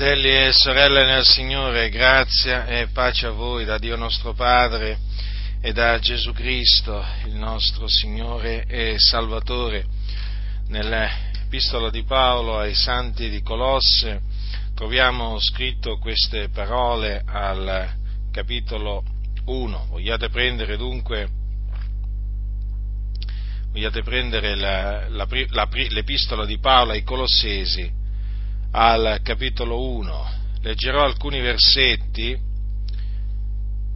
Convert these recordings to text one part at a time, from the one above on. Fratelli e sorelle nel Signore, grazia e pace a voi da Dio nostro Padre e da Gesù Cristo, il nostro Signore e Salvatore. Nell'Epistola di Paolo ai Santi di Colosse troviamo scritto queste parole al capitolo 1. Vogliate prendere l'Epistola di Paolo ai Colossesi al capitolo 1, leggerò alcuni versetti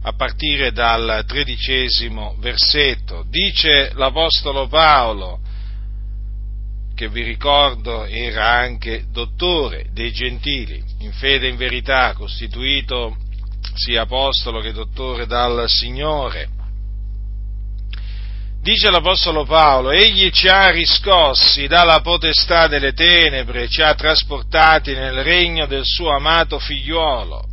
a partire dal 13° versetto. Dice l'Apostolo Paolo, che vi ricordo era anche dottore dei Gentili, in fede e in verità, costituito sia apostolo che dottore dal Signore. Dice l'Apostolo Paolo, egli ci ha riscossi dalla potestà delle tenebre, ci ha trasportati nel regno del suo amato figliuolo,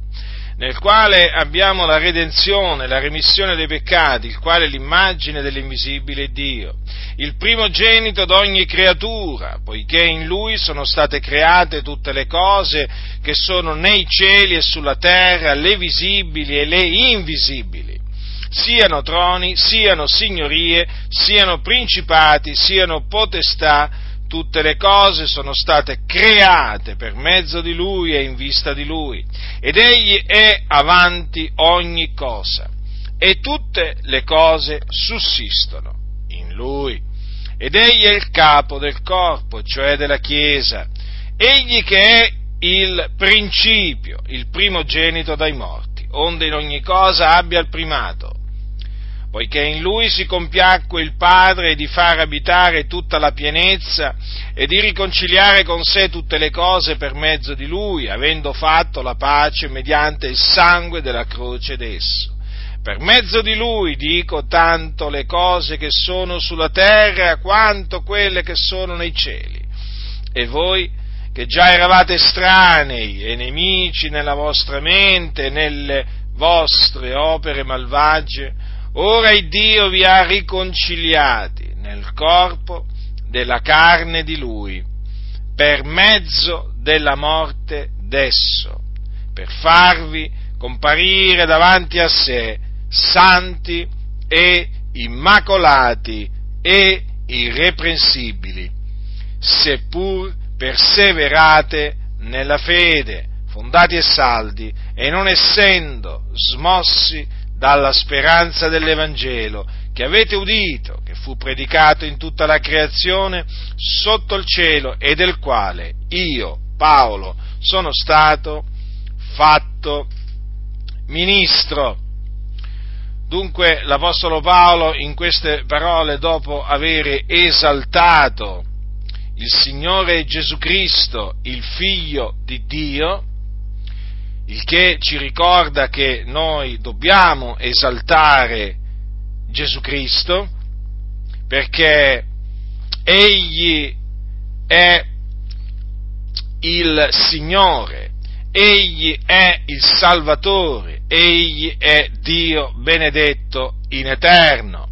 nel quale abbiamo la redenzione, la remissione dei peccati, il quale è l'immagine dell'invisibile Dio, il primogenito d'ogni creatura, poiché in Lui sono state create tutte le cose che sono nei cieli e sulla terra, le visibili e le invisibili. Siano troni, siano signorie, siano principati, siano potestà, tutte le cose sono state create per mezzo di Lui e in vista di Lui, ed Egli è avanti ogni cosa, e tutte le cose sussistono in Lui, ed Egli è il capo del corpo, cioè della Chiesa, Egli che è il principio, il primogenito dai morti, onde in ogni cosa abbia il primato, poiché in Lui si compiacque il Padre di far abitare tutta la pienezza e di riconciliare con sé tutte le cose per mezzo di Lui, avendo fatto la pace mediante il sangue della croce d'esso. Per mezzo di Lui, dico, tanto le cose che sono sulla terra quanto quelle che sono nei cieli. E voi, che già eravate estranei e nemici nella vostra mente e nelle vostre opere malvagie, ora il Dio vi ha riconciliati nel corpo della carne di Lui, per mezzo della morte d'esso, per farvi comparire davanti a sé santi e immacolati e irreprensibili, seppur perseverate nella fede, fondati e saldi, e non essendo smossi dalla speranza dell'Evangelo che avete udito, che fu predicato in tutta la creazione sotto il cielo, e del quale io, Paolo, sono stato fatto ministro. Dunque l'Apostolo Paolo in queste parole, dopo avere esaltato il Signore Gesù Cristo, il Figlio di Dio, il che ci ricorda che noi dobbiamo esaltare Gesù Cristo, perché Egli è il Signore, Egli è il Salvatore, Egli è Dio benedetto in eterno.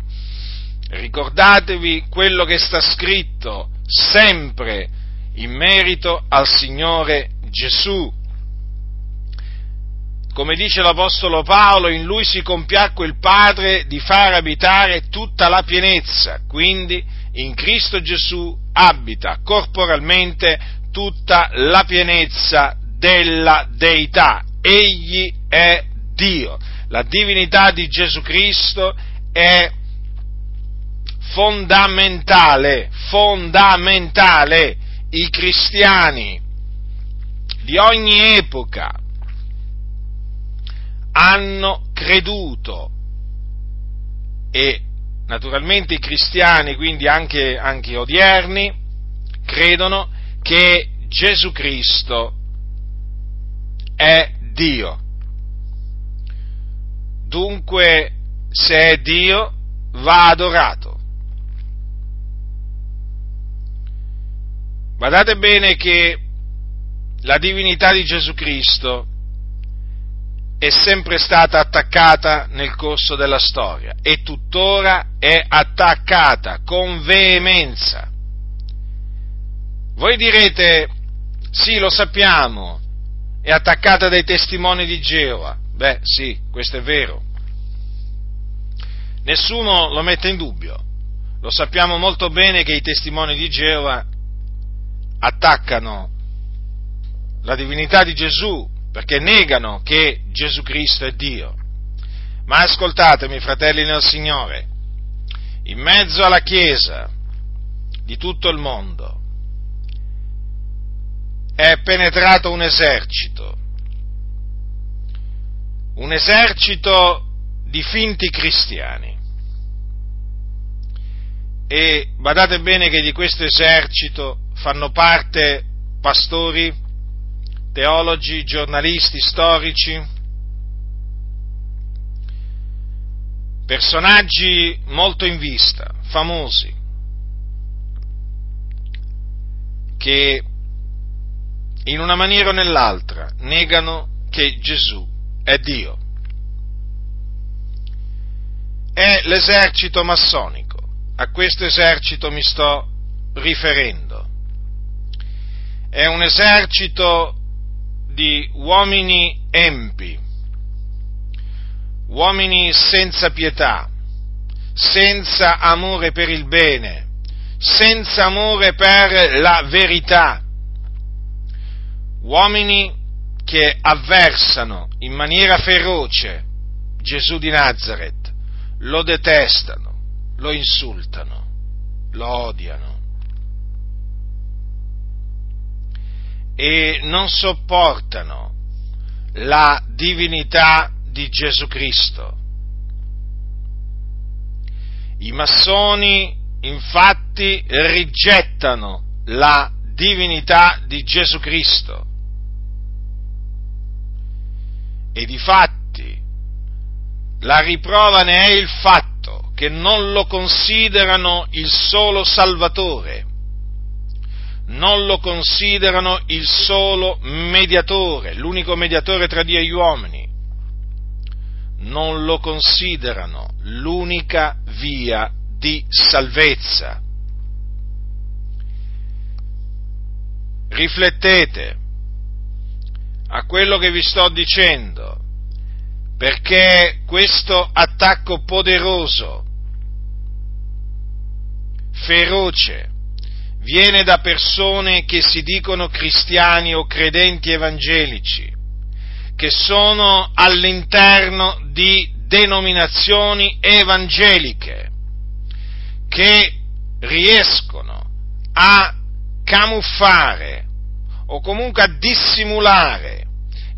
Ricordatevi quello che sta scritto sempre in merito al Signore Gesù. Come dice l'Apostolo Paolo, in Lui si compiacque il Padre di far abitare tutta la pienezza, quindi in Cristo Gesù abita corporalmente tutta la pienezza della Deità. Egli è Dio. La divinità di Gesù Cristo è fondamentale. I cristiani di ogni epoca hanno creduto, e naturalmente i cristiani, quindi anche odierni, credono che Gesù Cristo è Dio. Dunque, se è Dio, va adorato. Guardate bene che la divinità di Gesù Cristo è sempre stata attaccata nel corso della storia e tuttora è attaccata con veemenza. Voi direte, sì, lo sappiamo, è attaccata dai testimoni di Geova. Beh, sì, questo è vero. Nessuno lo mette in dubbio. Lo sappiamo molto bene che i testimoni di Geova attaccano la divinità di Gesù, perché negano che Gesù Cristo è Dio. Ma ascoltatemi, fratelli nel Signore, in mezzo alla Chiesa di tutto il mondo è penetrato un esercito di finti cristiani. E badate bene che di questo esercito fanno parte pastori, teologi, giornalisti, storici, personaggi molto in vista, famosi, che in una maniera o nell'altra negano che Gesù è Dio. È l'esercito massonico. A questo esercito mi sto riferendo. È un esercito di uomini empi, uomini senza pietà, senza amore per il bene, senza amore per la verità, uomini che avversano in maniera feroce Gesù di Nazaret, lo detestano, lo insultano, lo odiano e non sopportano la divinità di Gesù Cristo. I massoni, infatti, rigettano la divinità di Gesù Cristo e difatti la riprova ne è il fatto che non lo considerano il solo Salvatore, non lo considerano il solo mediatore, l'unico mediatore tra Dio e gli uomini, non lo considerano l'unica via di salvezza. Riflettete a quello che vi sto dicendo, perché questo attacco poderoso, feroce, viene da persone che si dicono cristiani o credenti evangelici, che sono all'interno di denominazioni evangeliche, che riescono a camuffare o comunque a dissimulare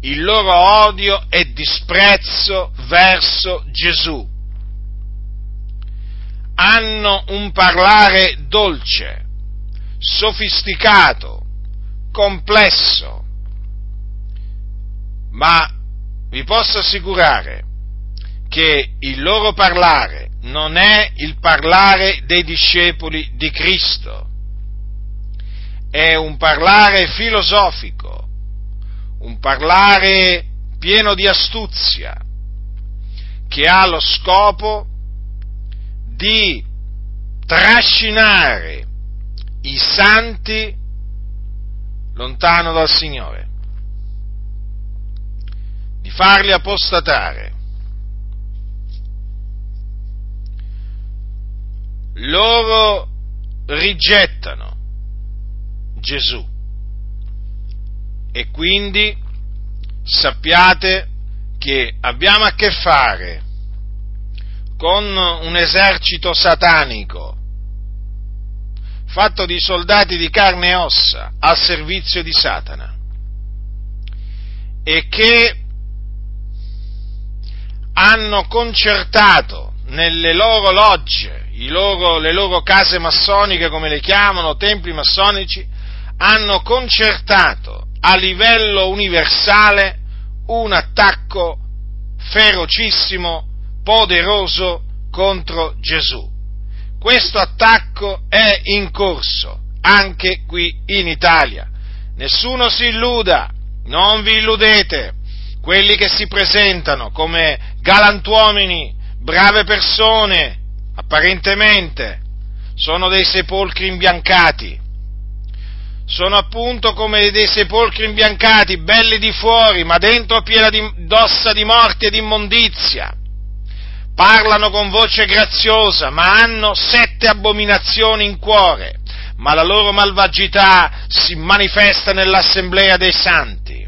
il loro odio e disprezzo verso Gesù. Hanno un parlare dolce, sofisticato, complesso, ma vi posso assicurare che il loro parlare non è il parlare dei discepoli di Cristo, è un parlare filosofico, un parlare pieno di astuzia, che ha lo scopo di trascinare i santi lontano dal Signore, di farli apostatare. Loro rigettano Gesù e quindi sappiate che abbiamo a che fare con un esercito satanico, fatto di soldati di carne e ossa al servizio di Satana, e che hanno concertato nelle loro logge, le loro case massoniche, come le chiamano, templi massonici, hanno concertato a livello universale un attacco ferocissimo, poderoso contro Gesù. Questo attacco è in corso anche qui in Italia. Nessuno si illuda, non vi illudete. Quelli che si presentano come galantuomini, brave persone, apparentemente, sono dei sepolcri imbiancati, sono appunto come dei sepolcri imbiancati, belli di fuori, ma dentro piena d'ossa di morte e di immondizia. Parlano con voce graziosa, ma hanno 7 abominazioni in cuore, ma la loro malvagità si manifesta nell'assemblea dei santi.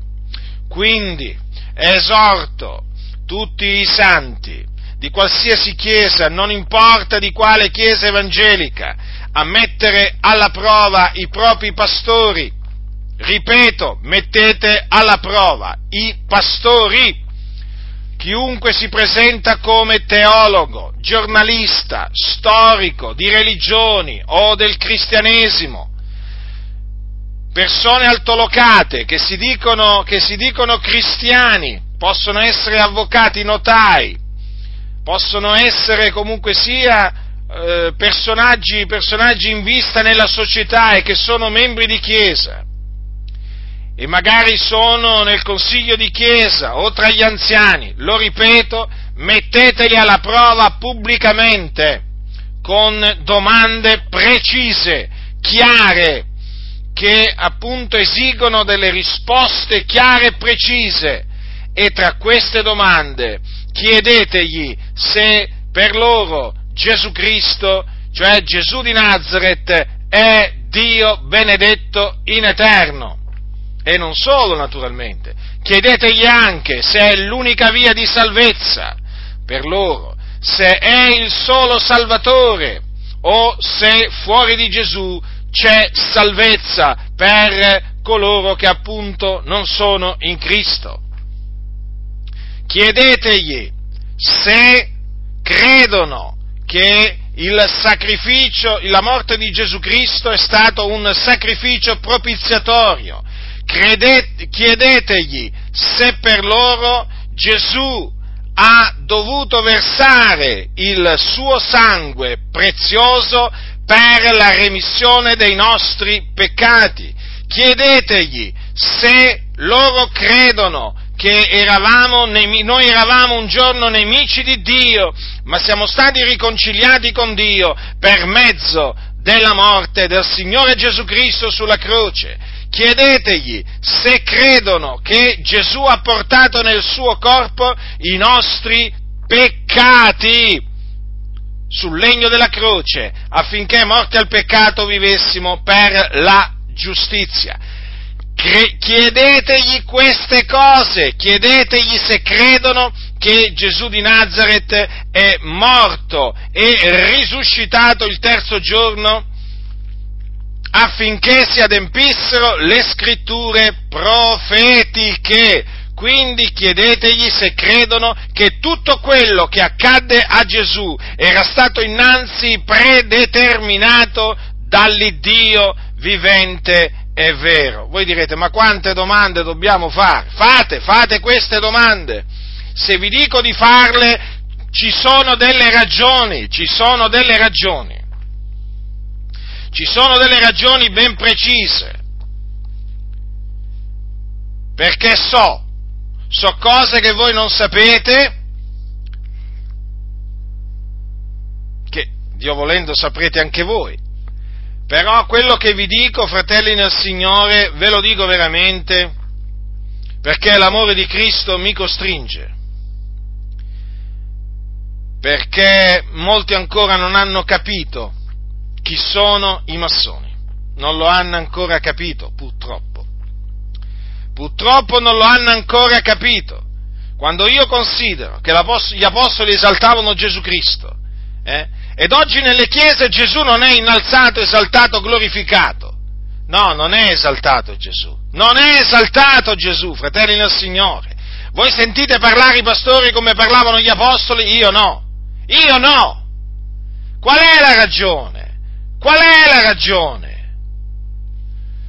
Quindi esorto tutti i santi di qualsiasi chiesa, non importa di quale chiesa evangelica, a mettere alla prova i propri pastori. Ripeto, mettete alla prova i pastori. Chiunque si presenta come teologo, giornalista, storico di religioni o del cristianesimo, persone altolocate che si dicono cristiani, possono essere avvocati, notai, possono essere comunque sia personaggi in vista nella società e che sono membri di chiesa, e magari sono nel consiglio di chiesa o tra gli anziani. Lo ripeto, metteteli alla prova pubblicamente, con domande precise, chiare, che appunto esigono delle risposte chiare e precise, e tra queste domande chiedetegli se per loro Gesù Cristo, cioè Gesù di Nazaret, è Dio benedetto in eterno. E non solo, naturalmente, chiedetegli anche se è l'unica via di salvezza per loro, se è il solo Salvatore o se fuori di Gesù c'è salvezza per coloro che appunto non sono in Cristo. Chiedetegli se credono che il sacrificio, la morte di Gesù Cristo è stato un sacrificio propiziatorio. Chiedetegli se per loro Gesù ha dovuto versare il suo sangue prezioso per la remissione dei nostri peccati. Chiedetegli se loro credono che noi eravamo un giorno nemici di Dio, ma siamo stati riconciliati con Dio per mezzo della morte del Signore Gesù Cristo sulla croce. Chiedetegli se credono che Gesù ha portato nel suo corpo i nostri peccati sul legno della croce, affinché morti al peccato vivessimo per la giustizia. Chiedetegli queste cose, chiedetegli se credono che Gesù di Nazaret è morto e risuscitato il terzo giorno, affinché si adempissero le scritture profetiche. Quindi chiedetegli se credono che tutto quello che accadde a Gesù era stato innanzi predeterminato dall'Iddio vivente e vero. Voi direte, ma quante domande dobbiamo fare? Fate queste domande. Se vi dico di farle, ci sono delle ragioni. Ci sono delle ragioni ben precise, perché so cose che voi non sapete, che Dio volendo saprete anche voi, però quello che vi dico, fratelli nel Signore, ve lo dico veramente, perché l'amore di Cristo mi costringe, perché molti ancora non hanno capito chi sono i massoni, non lo hanno ancora capito, purtroppo non lo hanno ancora capito. Quando io considero che gli apostoli esaltavano Gesù Cristo, ed oggi nelle chiese Gesù non è innalzato, esaltato, glorificato, non è esaltato Gesù, fratelli nel Signore. Voi sentite parlare i pastori come parlavano gli apostoli? Io no. Qual è la ragione?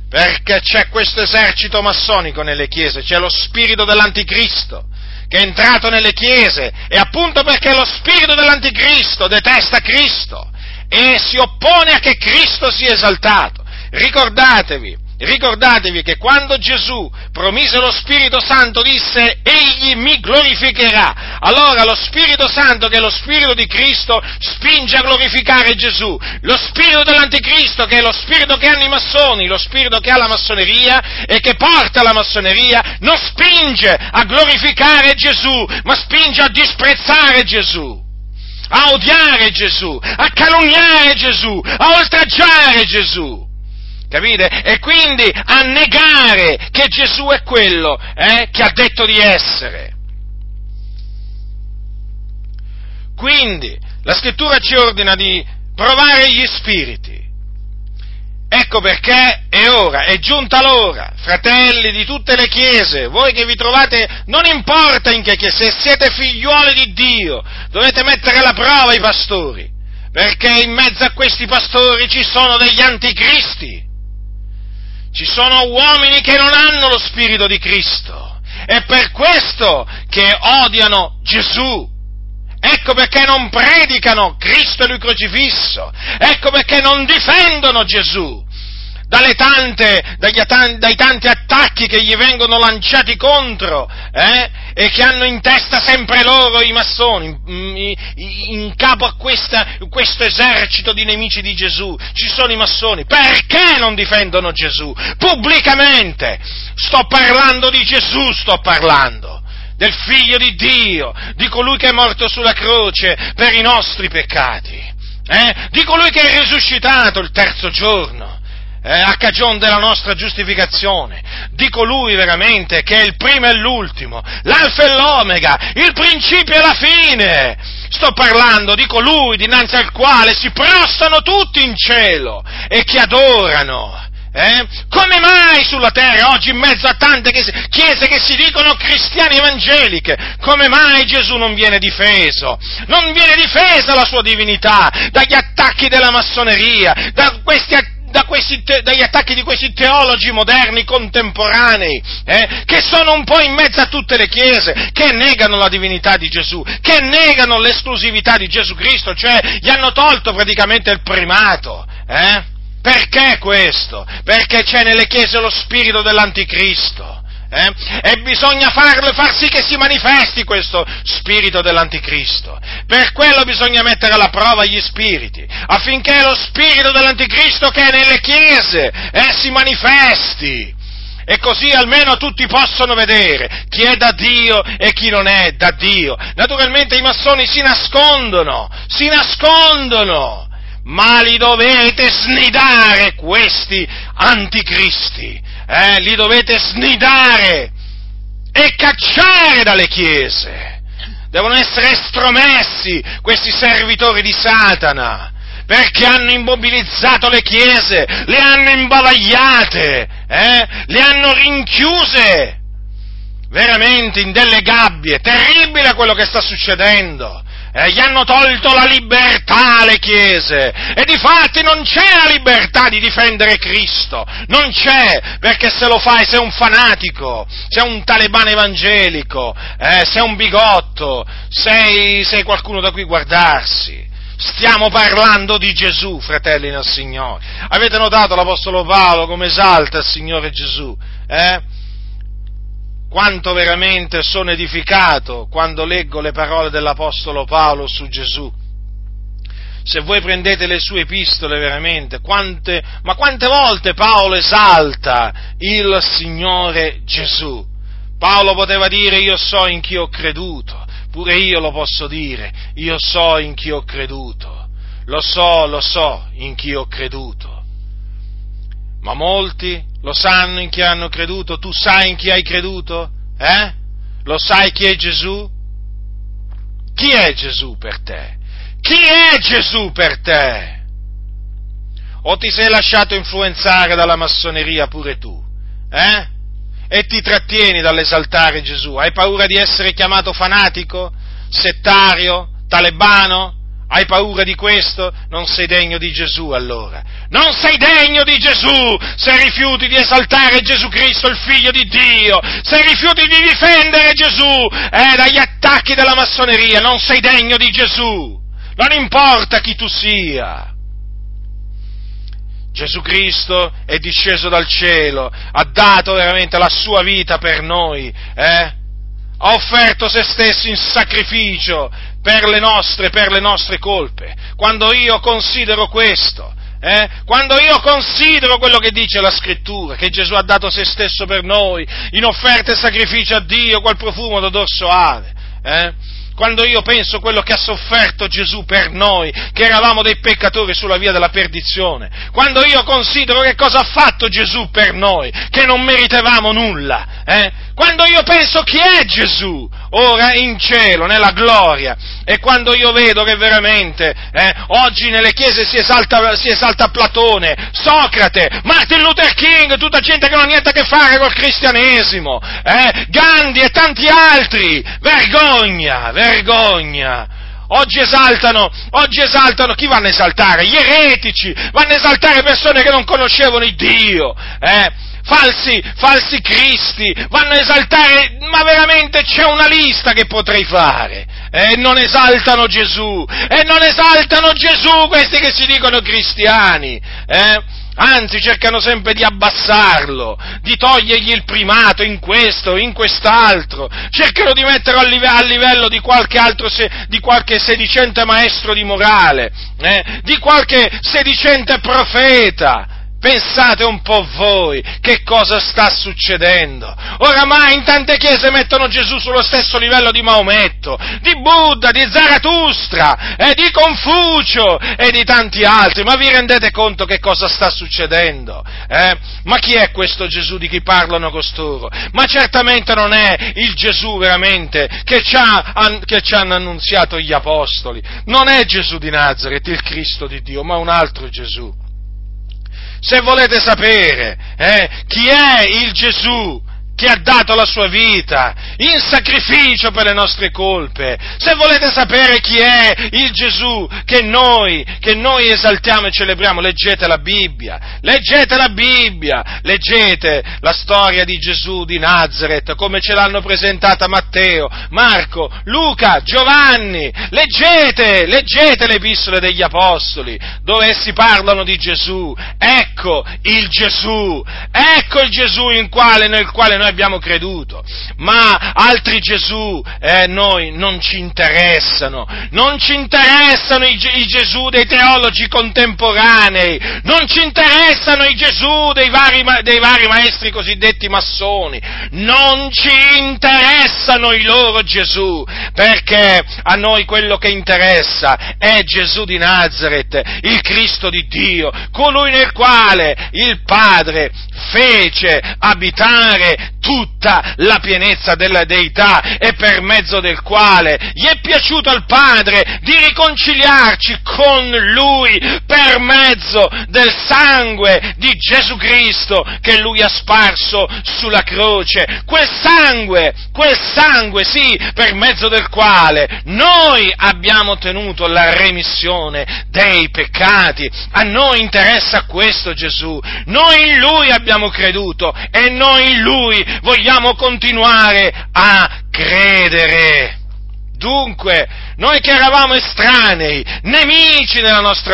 Perché c'è questo esercito massonico nelle chiese, c'è lo spirito dell'anticristo che è entrato nelle chiese, e appunto perché lo spirito dell'anticristo detesta Cristo e si oppone a che Cristo sia esaltato. Ricordatevi, Ricordatevi che quando Gesù promise lo Spirito Santo disse: egli mi glorificherà. Allora lo Spirito Santo, che è lo Spirito di Cristo, spinge a glorificare Gesù. Lo Spirito dell'Anticristo, che è lo Spirito che hanno i massoni, lo Spirito che ha la massoneria e che porta la massoneria, non spinge a glorificare Gesù, ma spinge a disprezzare Gesù, a odiare Gesù, a calunniare Gesù, a oltraggiare Gesù. Capite? E quindi a negare che Gesù è quello che ha detto di essere. Quindi la Scrittura ci ordina di provare gli spiriti. Ecco perché è ora, è giunta l'ora, fratelli di tutte le chiese, voi che vi trovate, non importa in che chiesa, se siete figliuoli di Dio, dovete mettere alla prova i pastori, perché in mezzo a questi pastori ci sono degli anticristi, ci sono uomini che non hanno lo Spirito di Cristo, è per questo che odiano Gesù. Ecco perché non predicano Cristo e Lui crocifisso, ecco perché non difendono Gesù dai tanti attacchi che gli vengono lanciati contro, e che hanno in testa sempre loro i massoni, in capo a questo esercito di nemici di Gesù, ci sono i massoni. Perché non difendono Gesù? Pubblicamente, sto parlando di Gesù, sto parlando del Figlio di Dio, di colui che è morto sulla croce per i nostri peccati, di colui che è risuscitato il terzo giorno, a cagion della nostra giustificazione, di colui veramente che è il primo e l'ultimo, l'alfa e l'omega, il principio e la fine. Sto parlando di colui dinanzi al quale si prostrano tutti in cielo e che adorano. Come mai sulla terra oggi, in mezzo a tante chiese che si dicono cristiane evangeliche, come mai Gesù non viene difeso? Non viene difesa la sua divinità dagli attacchi della massoneria, dagli attacchi di questi teologi moderni contemporanei, che sono un po' in mezzo a tutte le chiese, che negano la divinità di Gesù, che negano l'esclusività di Gesù Cristo, cioè gli hanno tolto praticamente il primato, Perché questo? Perché c'è nelle chiese lo spirito dell'anticristo, e bisogna far sì che si manifesti questo spirito dell'anticristo. Per quello bisogna mettere alla prova gli spiriti, affinché lo spirito dell'anticristo che è nelle chiese si manifesti, e così almeno tutti possono vedere chi è da Dio e chi non è da Dio. Naturalmente i massoni si nascondono, ma li dovete snidare questi anticristi, li dovete snidare e cacciare dalle chiese. Devono essere estromessi questi servitori di Satana, perché hanno immobilizzato le chiese, le hanno imbavagliate, le hanno rinchiuse veramente in delle gabbie. Terribile quello che sta succedendo. Gli hanno tolto la libertà alle chiese, e difatti non c'è la libertà di difendere Cristo, non c'è, perché se lo fai sei un fanatico, sei un talebano evangelico, sei un bigotto, sei qualcuno da cui guardarsi. Stiamo parlando di Gesù, fratelli nel Signore. Avete notato l'Apostolo Paolo come esalta il Signore Gesù, Quanto veramente sono edificato quando leggo le parole dell'Apostolo Paolo su Gesù. Se voi prendete le sue epistole veramente, quante volte Paolo esalta il Signore Gesù. Paolo poteva dire: io so in chi ho creduto, pure io lo posso dire, io so in chi ho creduto, lo so in chi ho creduto. Ma molti lo sanno in chi hanno creduto. Tu sai in chi hai creduto? Lo sai chi è Gesù? Chi è Gesù per te? Chi è Gesù per te? O ti sei lasciato influenzare dalla massoneria pure tu? E ti trattieni dall'esaltare Gesù? Hai paura di essere chiamato fanatico, settario, talebano? Hai paura di questo? Non sei degno di Gesù allora. Non sei degno di Gesù se rifiuti di esaltare Gesù Cristo, il Figlio di Dio, se rifiuti di difendere Gesù dagli attacchi della massoneria. Non sei degno di Gesù. Non importa chi tu sia. Gesù Cristo è disceso dal cielo, ha dato veramente la sua vita per noi, ha offerto se stesso in sacrificio per le nostre colpe. Quando io considero questo, quando io considero quello che dice la Scrittura, che Gesù ha dato se stesso per noi, in offerta e sacrificio a Dio, qual profumo d'odor soave, quando io penso quello che ha sofferto Gesù per noi, che eravamo dei peccatori sulla via della perdizione, quando io considero che cosa ha fatto Gesù per noi, che non meritavamo nulla, quando io penso chi è Gesù, ora in cielo, nella gloria, e quando io vedo che veramente oggi nelle chiese si esalta Platone, Socrate, Martin Luther King, tutta gente che non ha niente a che fare col cristianesimo, Gandhi e tanti altri, vergogna, oggi esaltano, chi vanno a esaltare? Gli eretici, vanno a esaltare persone che non conoscevano il Dio, falsi cristi, vanno a esaltare, ma veramente c'è una lista che potrei fare, e non esaltano Gesù questi che si dicono cristiani, anzi cercano sempre di abbassarlo, di togliergli il primato in questo, in quest'altro, cercano di metterlo a livello di qualche altro, di qualche sedicente maestro di morale, di qualche sedicente profeta. Pensate un po' voi che cosa sta succedendo. Oramai in tante chiese mettono Gesù sullo stesso livello di Maometto, di Buddha, di Zarathustra, di Confucio e di tanti altri. Ma vi rendete conto che cosa sta succedendo? Ma chi è questo Gesù di cui parlano costoro? Ma certamente non è il Gesù veramente che ci hanno annunziato gli apostoli. Non è Gesù di Nazaret, il Cristo di Dio, ma un altro Gesù. Se volete sapere chi è il Gesù che ha dato la sua vita in sacrificio per le nostre colpe, se volete sapere chi è il Gesù che noi esaltiamo e celebriamo, leggete la Bibbia, leggete la storia di Gesù di Nazaret, come ce l'hanno presentata Matteo, Marco, Luca, Giovanni, leggete le epistole degli Apostoli, dove essi parlano di Gesù. Ecco il Gesù nel quale noi abbiamo creduto, ma altri Gesù noi non ci interessano i Gesù dei teologi contemporanei, non ci interessano i Gesù dei vari maestri cosiddetti massoni, non ci interessano i loro Gesù, perché a noi quello che interessa è Gesù di Nazaret, il Cristo di Dio, colui nel quale il Padre fece abitare tutta la pienezza della Deità e per mezzo del quale gli è piaciuto al Padre di riconciliarci con Lui per mezzo del sangue di Gesù Cristo che Lui ha sparso sulla croce, quel sangue sì, per mezzo del quale noi abbiamo ottenuto la remissione dei peccati. A noi interessa questo Gesù, noi in Lui abbiamo creduto e noi in Lui vogliamo continuare a credere. Dunque, noi che eravamo estranei, nemici nella nostra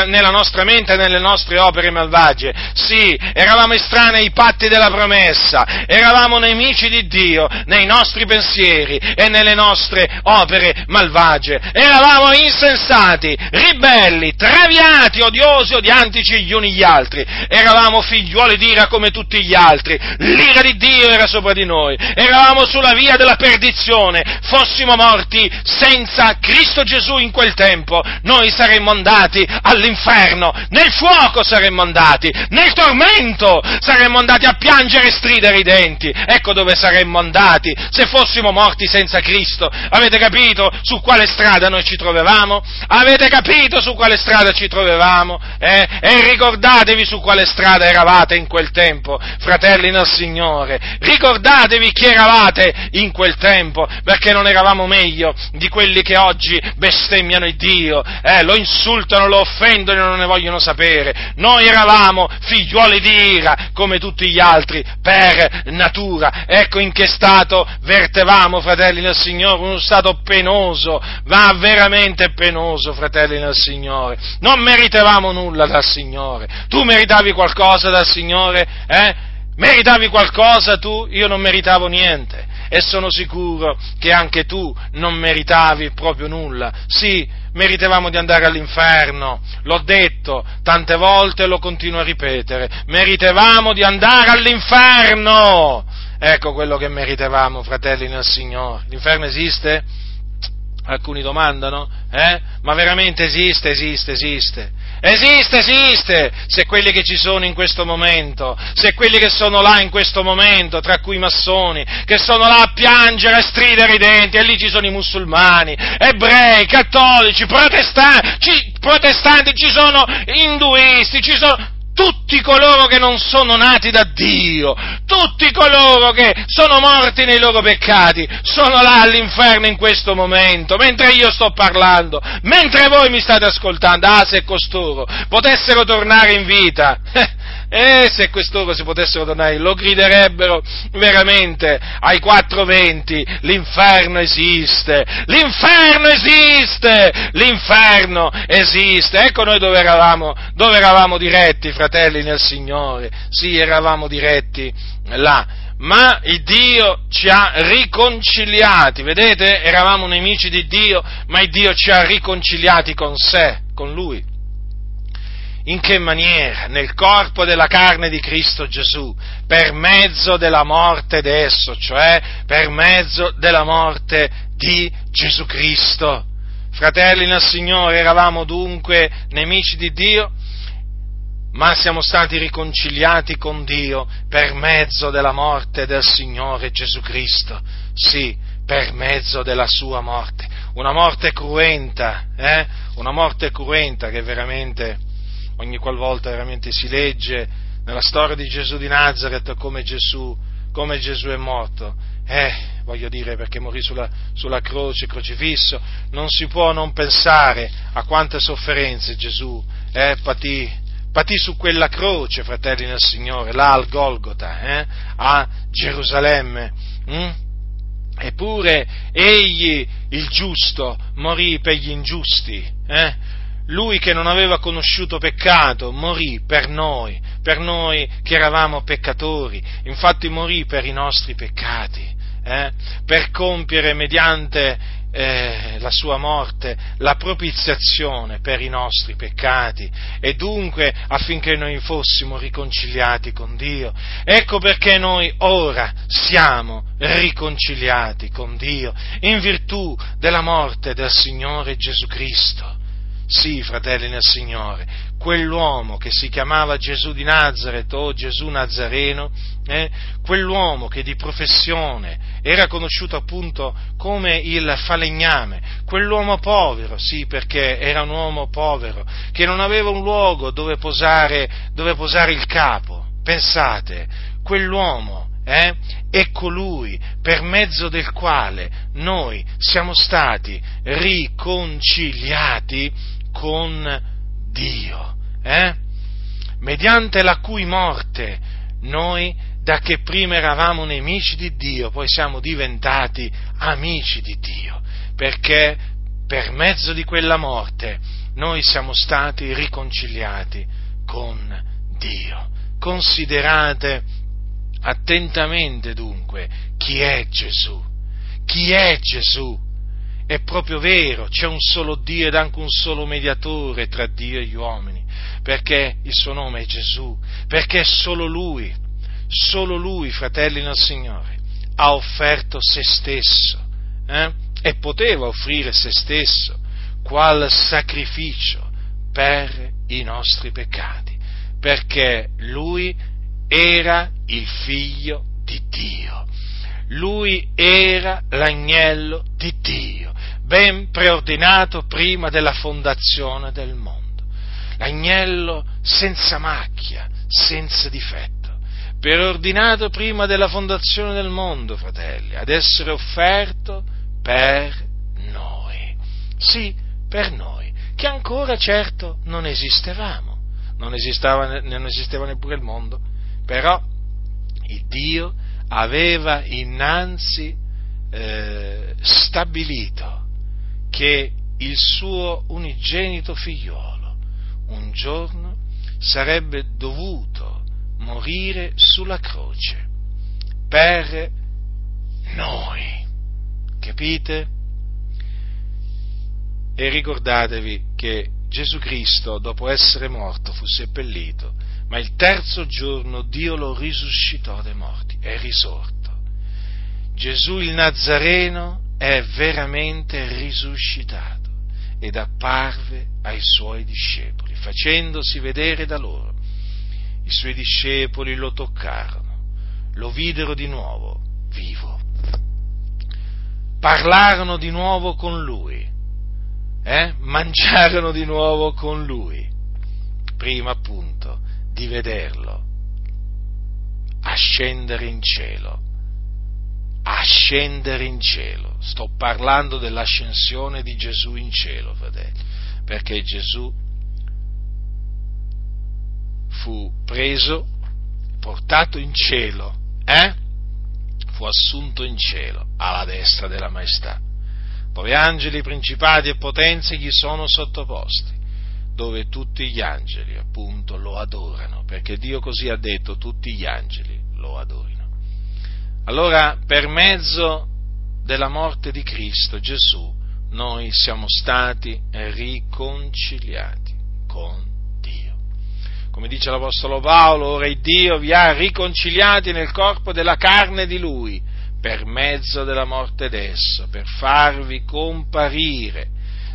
mente e nelle nostre opere malvagie, sì, eravamo estranei ai patti della promessa, eravamo nemici di Dio nei nostri pensieri e nelle nostre opere malvagie, eravamo insensati, ribelli, traviati, odiosi, odiantici gli uni gli altri, eravamo figliuoli d'ira come tutti gli altri, l'ira di Dio era sopra di noi, eravamo sulla via della perdizione, fossimo morti senza Cristo Gesù in quel tempo, noi saremmo andati all'inferno, nel fuoco saremmo andati, nel tormento saremmo andati a piangere e stridere i denti. Ecco dove saremmo andati se fossimo morti senza Cristo. Avete capito su quale strada noi ci trovavamo? E ricordatevi su quale strada eravate in quel tempo, fratelli nel Signore. Ricordatevi chi eravate in quel tempo, perché non eravamo meglio di quelli che oggi questi bestemmiano il Dio, lo insultano, lo offendono e non ne vogliono sapere. Noi eravamo figliuoli di ira come tutti gli altri per natura. Ecco in che stato vertevamo, fratelli nel Signore, uno stato penoso, va veramente penoso, fratelli nel Signore. Non meritavamo nulla dal Signore. Tu meritavi qualcosa dal Signore? Meritavi qualcosa tu? Io non meritavo niente. E sono sicuro che anche tu non meritavi proprio nulla. Sì, meritavamo di andare all'inferno, l'ho detto tante volte e lo continuo a ripetere, meritavamo di andare all'inferno, ecco quello che meritavamo, fratelli nel Signore. L'inferno esiste? Alcuni domandano, ma veramente esiste? Esiste, se quelli che ci sono in questo momento, se quelli che sono là in questo momento, tra cui i massoni, che sono là a piangere, a stridere i denti, e lì ci sono i musulmani, ebrei, cattolici, protestanti, ci sono induisti, ci sono tutti coloro che non sono nati da Dio, tutti coloro che sono morti nei loro peccati, sono là all'inferno in questo momento, mentre io sto parlando, mentre voi mi state ascoltando. Se costoro potessero tornare in vita, se costoro si potessero tornare, lo griderebbero veramente ai quattro venti: l'inferno esiste. Ecco noi dove eravamo diretti, fratelli nel Signore. Sì, eravamo diretti là, ma il Dio ci ha riconciliati. Vedete, eravamo nemici di Dio, ma il Dio ci ha riconciliati con sé, con Lui. In che maniera? Nel corpo della carne di Cristo Gesù, per mezzo della morte di esso, cioè per mezzo della morte di Gesù Cristo. Fratelli nel Signore, eravamo dunque nemici di Dio, ma siamo stati riconciliati con Dio per mezzo della morte del Signore Gesù Cristo. Sì, per mezzo della sua morte. Una morte cruenta, Una morte cruenta che veramente ogni qualvolta veramente si legge nella storia di Gesù di Nazaret come Gesù è morto. Voglio dire, perché morì sulla croce, crocifisso, non si può non pensare a quante sofferenze Gesù patì su quella croce, fratelli nel Signore, là al Golgota, a Gerusalemme. Eppure egli, il giusto, morì per gli ingiusti, Lui che non aveva conosciuto peccato morì per noi che eravamo peccatori. Infatti morì per i nostri peccati, per compiere mediante la sua morte la propiziazione per i nostri peccati, e dunque affinché noi fossimo riconciliati con Dio. Ecco perché noi ora siamo riconciliati con Dio in virtù della morte del Signore Gesù Cristo. Sì, fratelli nel Signore, quell'uomo che si chiamava Gesù di Nazaret o Gesù Nazareno, quell'uomo che di professione era conosciuto appunto come il falegname, quell'uomo povero, sì, perché era un uomo povero, che non aveva un luogo dove posare il capo. Pensate, quell'uomo è colui per mezzo del quale noi siamo stati riconciliati con Dio, mediante la cui morte noi, da che prima eravamo nemici di Dio, poi siamo diventati amici di Dio, perché per mezzo di quella morte noi siamo stati riconciliati con Dio. Considerate attentamente dunque chi è Gesù. È proprio vero, c'è un solo Dio ed anche un solo mediatore tra Dio e gli uomini, perché il suo nome è Gesù, perché solo Lui, fratelli nel Signore, ha offerto se stesso, e poteva offrire se stesso qual sacrificio per i nostri peccati, perché Lui era il Figlio di Dio, Lui era l'agnello di Dio, ben preordinato prima della fondazione del mondo, l'agnello senza macchia, senza difetto, preordinato prima della fondazione del mondo, fratelli, ad essere offerto per noi. sì per noi, che ancora certo non esistevamo, non esisteva neppure il mondo, però il Dio aveva innanzi stabilito che il suo unigenito figliolo un giorno sarebbe dovuto morire sulla croce per noi, capite? E ricordatevi che Gesù Cristo, dopo essere morto, fu seppellito, ma il terzo giorno Dio lo risuscitò dai morti, è risorto. Gesù il Nazareno è veramente risuscitato ed apparve ai suoi discepoli, facendosi vedere da loro. I suoi discepoli lo toccarono, lo videro di nuovo vivo, parlarono di nuovo con lui, mangiarono di nuovo con lui, prima appunto di vederlo ascendere in cielo. Sto parlando dell'ascensione di Gesù in cielo, fratelli, perché Gesù fu preso, portato in cielo, fu assunto in cielo alla destra della maestà, dove angeli, principati e potenze gli sono sottoposti, dove tutti gli angeli appunto lo adorano, perché Dio così ha detto, tutti gli angeli lo adorino. Allora, per mezzo della morte di Cristo Gesù, noi siamo stati riconciliati con Dio. Come dice l'Apostolo Paolo, ora il Dio vi ha riconciliati nel corpo della carne di Lui, per mezzo della morte d'esso, per farvi comparire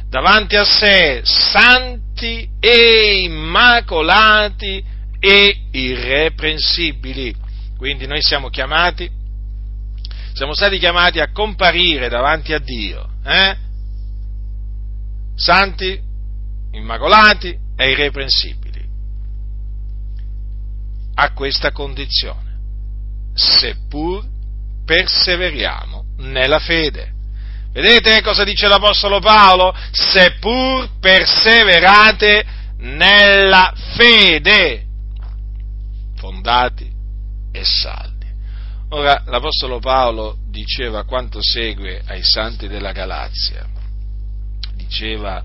davanti a sé santi e immacolati e irreprensibili. Quindi noi siamo stati chiamati a comparire davanti a Dio, santi, immacolati e irreprensibili, a questa condizione, seppur perseveriamo nella fede. Vedete cosa dice l'Apostolo Paolo? Seppur perseverate nella fede, fondati e saldi. Ora, l'Apostolo Paolo diceva quanto segue ai santi della Galazia, diceva: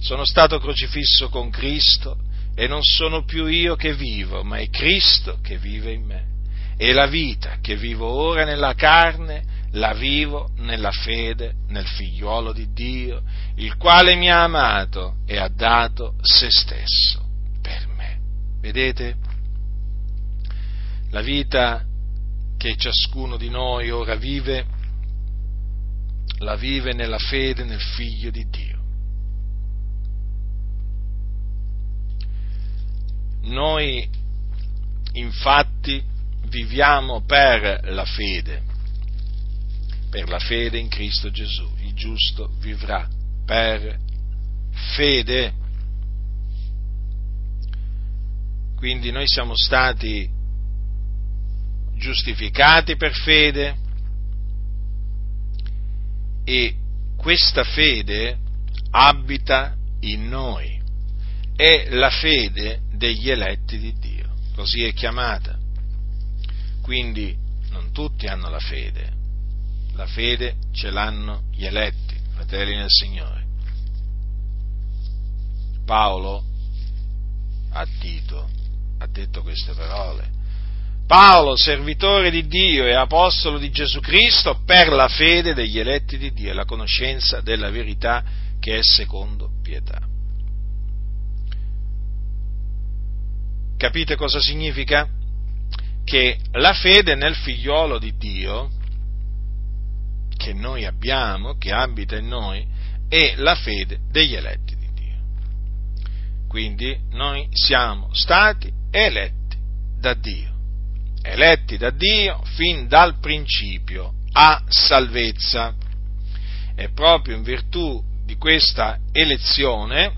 sono stato crocifisso con Cristo e non sono più io che vivo, ma è Cristo che vive in me, e la vita che vivo ora nella carne la vivo nella fede, nel figliuolo di Dio, il quale mi ha amato e ha dato se stesso per me. Vedete? La vita che ciascuno di noi ora vive, la vive nella fede nel Figlio di Dio. Noi infatti viviamo per la fede in Cristo Gesù. Il giusto vivrà per fede. Quindi noi siamo stati giustificati per fede, e questa fede abita in noi, è la fede degli eletti di Dio, così è chiamata. Quindi non tutti hanno la fede ce l'hanno gli eletti, fratelli nel Signore. Paolo a Tito ha detto queste parole: Paolo, servitore di Dio e apostolo di Gesù Cristo, per la fede degli eletti di Dio e la conoscenza della verità che è secondo pietà. Capite cosa significa? Che la fede nel figliolo di Dio che noi abbiamo, che abita in noi, è la fede degli eletti di Dio. Quindi noi siamo stati eletti da Dio. Eletti da Dio fin dal principio a salvezza, è proprio in virtù di questa elezione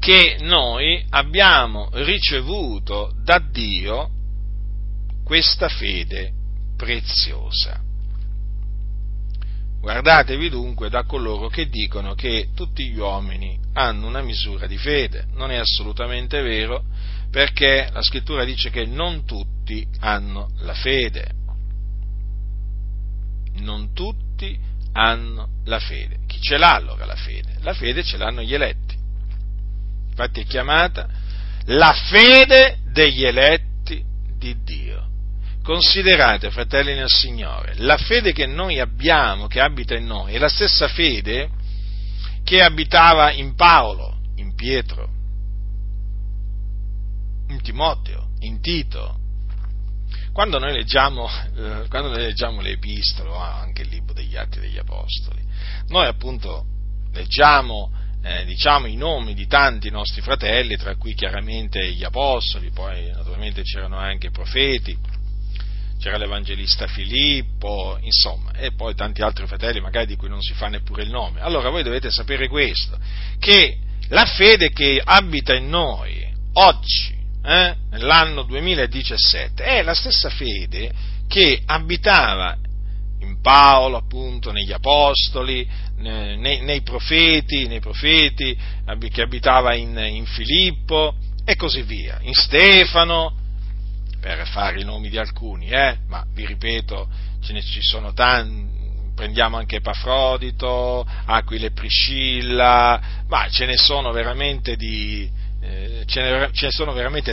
che noi abbiamo ricevuto da Dio questa fede preziosa. Guardatevi dunque da coloro che dicono che tutti gli uomini hanno una misura di fede. Non è assolutamente vero, perché la Scrittura dice che non tutti hanno la fede. Non tutti hanno la fede. Chi ce l'ha allora la fede? La fede ce l'hanno gli eletti. Infatti è chiamata la fede degli eletti di Dio. Considerate, fratelli nel Signore, la fede che noi abbiamo, che abita in noi, è la stessa fede che abitava in Paolo, in Pietro, in Timoteo, in Tito. Quando noi leggiamo le epistole, anche il libro degli Atti degli Apostoli, noi appunto leggiamo i nomi di tanti nostri fratelli, tra cui chiaramente gli apostoli, poi naturalmente c'erano anche i profeti, c'era l'evangelista Filippo, insomma, e poi tanti altri fratelli magari di cui non si fa neppure il nome. Allora voi dovete sapere questo, che la fede che abita in noi oggi, nell'anno 2017, è la stessa fede che abitava in Paolo, appunto, negli apostoli, nei profeti, che abitava in Filippo e così via, in Stefano, per fare i nomi di alcuni, ma vi ripeto, ci sono tanti, prendiamo anche Epafrodito, Aquila e Priscilla, ma ce ne sono veramente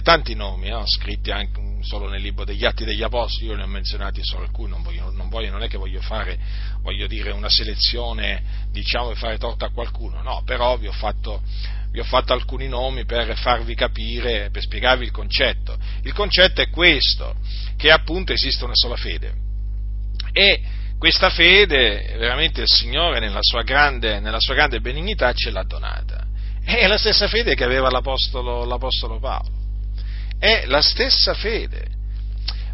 tanti nomi, scritti anche solo nel libro degli Atti degli Apostoli. Io ne ho menzionati solo alcuni, non è che voglio dire una selezione, diciamo, e fare torto a qualcuno, no, però vi ho fatto alcuni nomi per farvi capire, per spiegarvi il concetto. Il concetto è questo, che appunto esiste una sola fede, e questa fede veramente il Signore nella sua grande benignità ce l'ha donata. È la stessa fede che aveva l'Apostolo Paolo, è la stessa fede.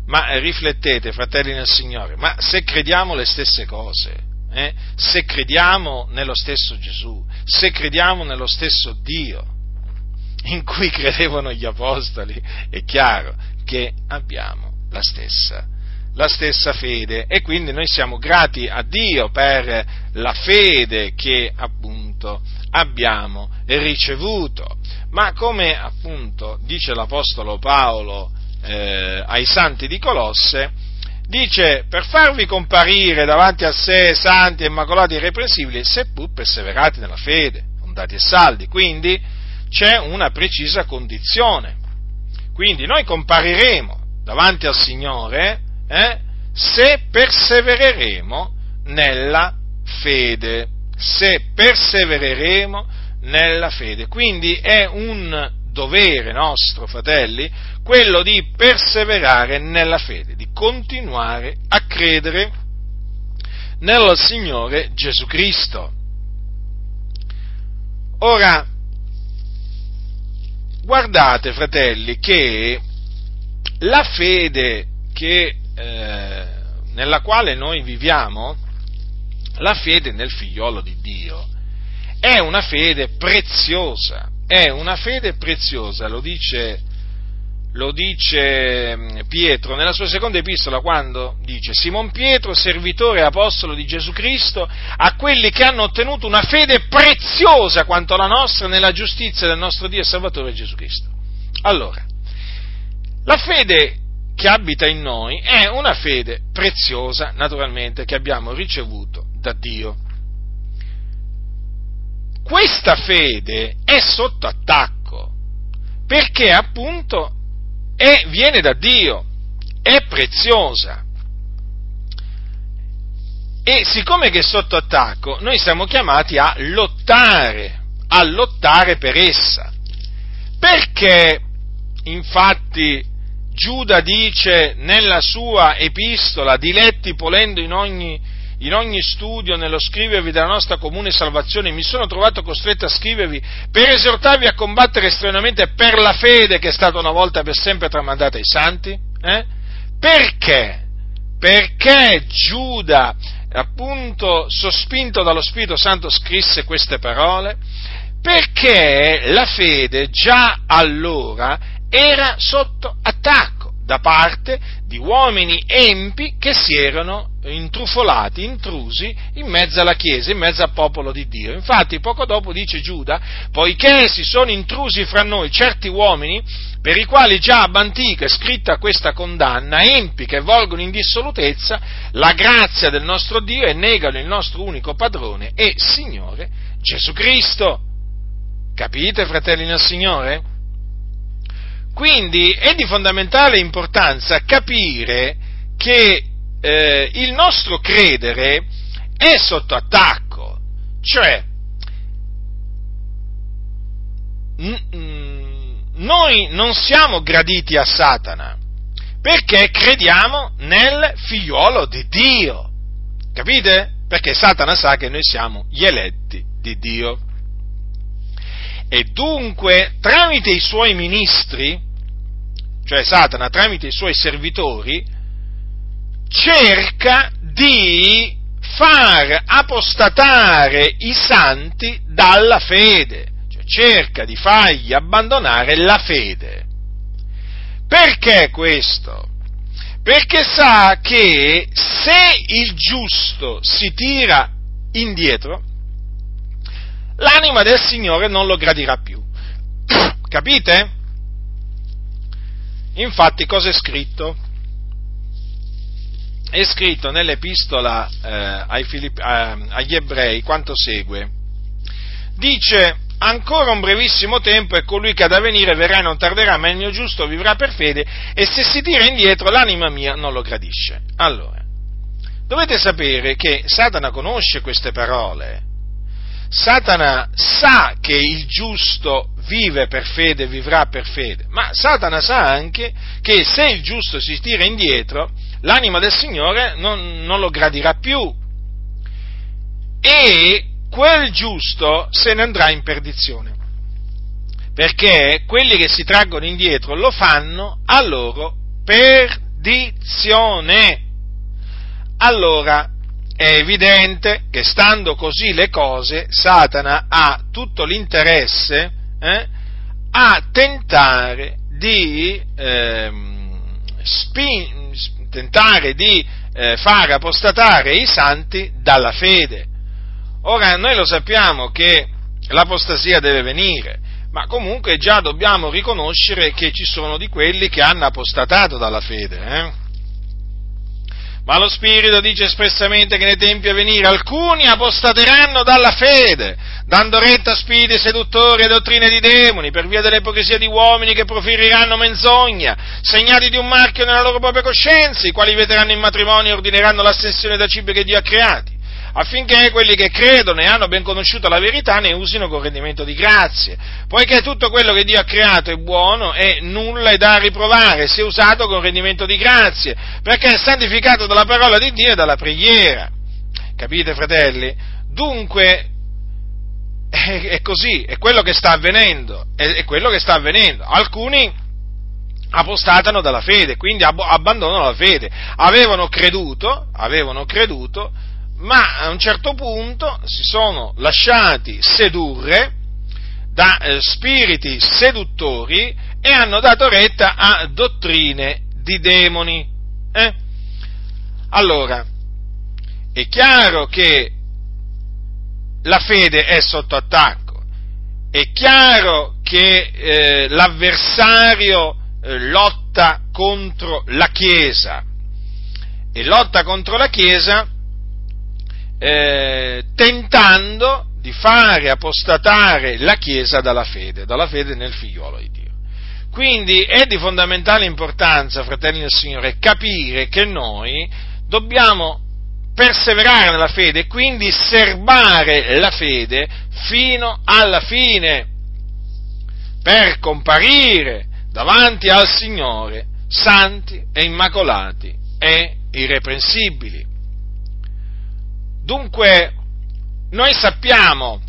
Ma riflettete, fratelli nel Signore, ma se crediamo le stesse cose, se crediamo nello stesso Gesù, se crediamo nello stesso Dio in cui credevano gli apostoli, è chiaro che abbiamo la stessa fede, e quindi noi siamo grati a Dio per la fede che appunto abbiamo ricevuto. Ma come appunto dice l'Apostolo Paolo ai Santi di Colosse, dice: per farvi comparire davanti a sé santi, immacolati e irreprensibili, seppur perseverati nella fede, fondati e saldi. Quindi c'è una precisa condizione. Quindi noi compariremo davanti al Signore se persevereremo nella fede. Se persevereremo nella fede. Quindi è un dovere nostro, fratelli, quello di perseverare nella fede, di continuare a credere nel Signore Gesù Cristo. Ora, guardate, fratelli, che la fede nella quale noi viviamo, la fede nel Figliolo di Dio, è una fede preziosa. È una fede preziosa, lo dice Pietro nella sua seconda epistola, quando dice: Simon Pietro, servitore e apostolo di Gesù Cristo, a quelli che hanno ottenuto una fede preziosa quanto la nostra nella giustizia del nostro Dio e Salvatore Gesù Cristo. Allora, la fede che abita in noi è una fede preziosa, naturalmente, che abbiamo ricevuto da Dio. Questa fede è sotto attacco, perché appunto viene da Dio, è preziosa. E siccome che è sotto attacco, noi siamo chiamati a lottare per essa. Perché infatti Giuda dice nella sua epistola: diletti polendo in ogni studio nello scrivervi della nostra comune salvazione, mi sono trovato costretto a scrivervi per esortarvi a combattere strenuamente per la fede che è stata una volta per sempre tramandata ai santi. Perché? Perché Giuda, appunto, sospinto dallo Spirito Santo, scrisse queste parole? Perché la fede già allora era sotto attacco da parte di uomini empi che si erano intrufolati, intrusi in mezzo alla Chiesa, in mezzo al popolo di Dio. Infatti poco dopo dice Giuda: poiché si sono intrusi fra noi certi uomini per i quali già ab antico è scritta questa condanna, empi che volgono in dissolutezza la grazia del nostro Dio e negano il nostro unico padrone e Signore Gesù Cristo. Capite, fratelli nel Signore? Quindi è di fondamentale importanza capire che il nostro credere è sotto attacco, cioè noi non siamo graditi a Satana perché crediamo nel figliolo di Dio, capite? Perché Satana sa che noi siamo gli eletti di Dio. E dunque, tramite i suoi ministri, cioè Satana, tramite i suoi servitori, cerca di far apostatare i santi dalla fede, cioè cerca di fargli abbandonare la fede. Perché questo? Perché sa che se il giusto si tira indietro, l'anima del Signore non lo gradirà più. Capite? Infatti cosa è scritto? È scritto nell'epistola agli ebrei quanto segue. Dice: ancora un brevissimo tempo e colui che ad avvenire verrà e non tarderà, ma il mio giusto vivrà per fede, e se si tira indietro l'anima mia non lo gradisce. Allora, dovete sapere che Satana conosce queste parole. Satana sa che il giusto vive per fede, vivrà per fede, ma Satana sa anche che se il giusto si tira indietro, l'anima del Signore non lo gradirà più, e quel giusto se ne andrà in perdizione, perché quelli che si traggono indietro lo fanno a loro perdizione. Allora, è evidente che stando così le cose, Satana ha tutto l'interesse a tentare di far apostatare i santi dalla fede. Ora, noi lo sappiamo che l'apostasia deve venire, ma comunque già dobbiamo riconoscere che ci sono di quelli che hanno apostatato dalla fede, Ma lo Spirito dice espressamente che nei tempi a venire alcuni apostateranno dalla fede, dando retta a spiriti seduttori e dottrine di demoni, per via dell'ipocrisia di uomini che proferiranno menzogna, segnati di un marchio nella loro propria coscienza, i quali vieteranno il matrimonio e ordineranno l'astensione da cibi che Dio ha creati, affinché quelli che credono e hanno ben conosciuto la verità ne usino con rendimento di grazie, poiché tutto quello che Dio ha creato è buono e nulla è da riprovare, se usato con rendimento di grazie, perché è santificato dalla parola di Dio e dalla preghiera. Capite, fratelli? Dunque, è così, è quello che sta avvenendo, Alcuni apostatano dalla fede, quindi abbandonano la fede, avevano creduto, ma a un certo punto si sono lasciati sedurre da spiriti seduttori e hanno dato retta a dottrine di demoni. Allora, è chiaro che la fede è sotto attacco, è chiaro che l'avversario lotta contro la Chiesa, tentando di fare apostatare la Chiesa dalla fede nel figliolo di Dio. Quindi è di fondamentale importanza, fratelli del Signore, capire che noi dobbiamo perseverare nella fede e quindi serbare la fede fino alla fine, per comparire davanti al Signore santi e immacolati e irreprensibili. Dunque, noi sappiamo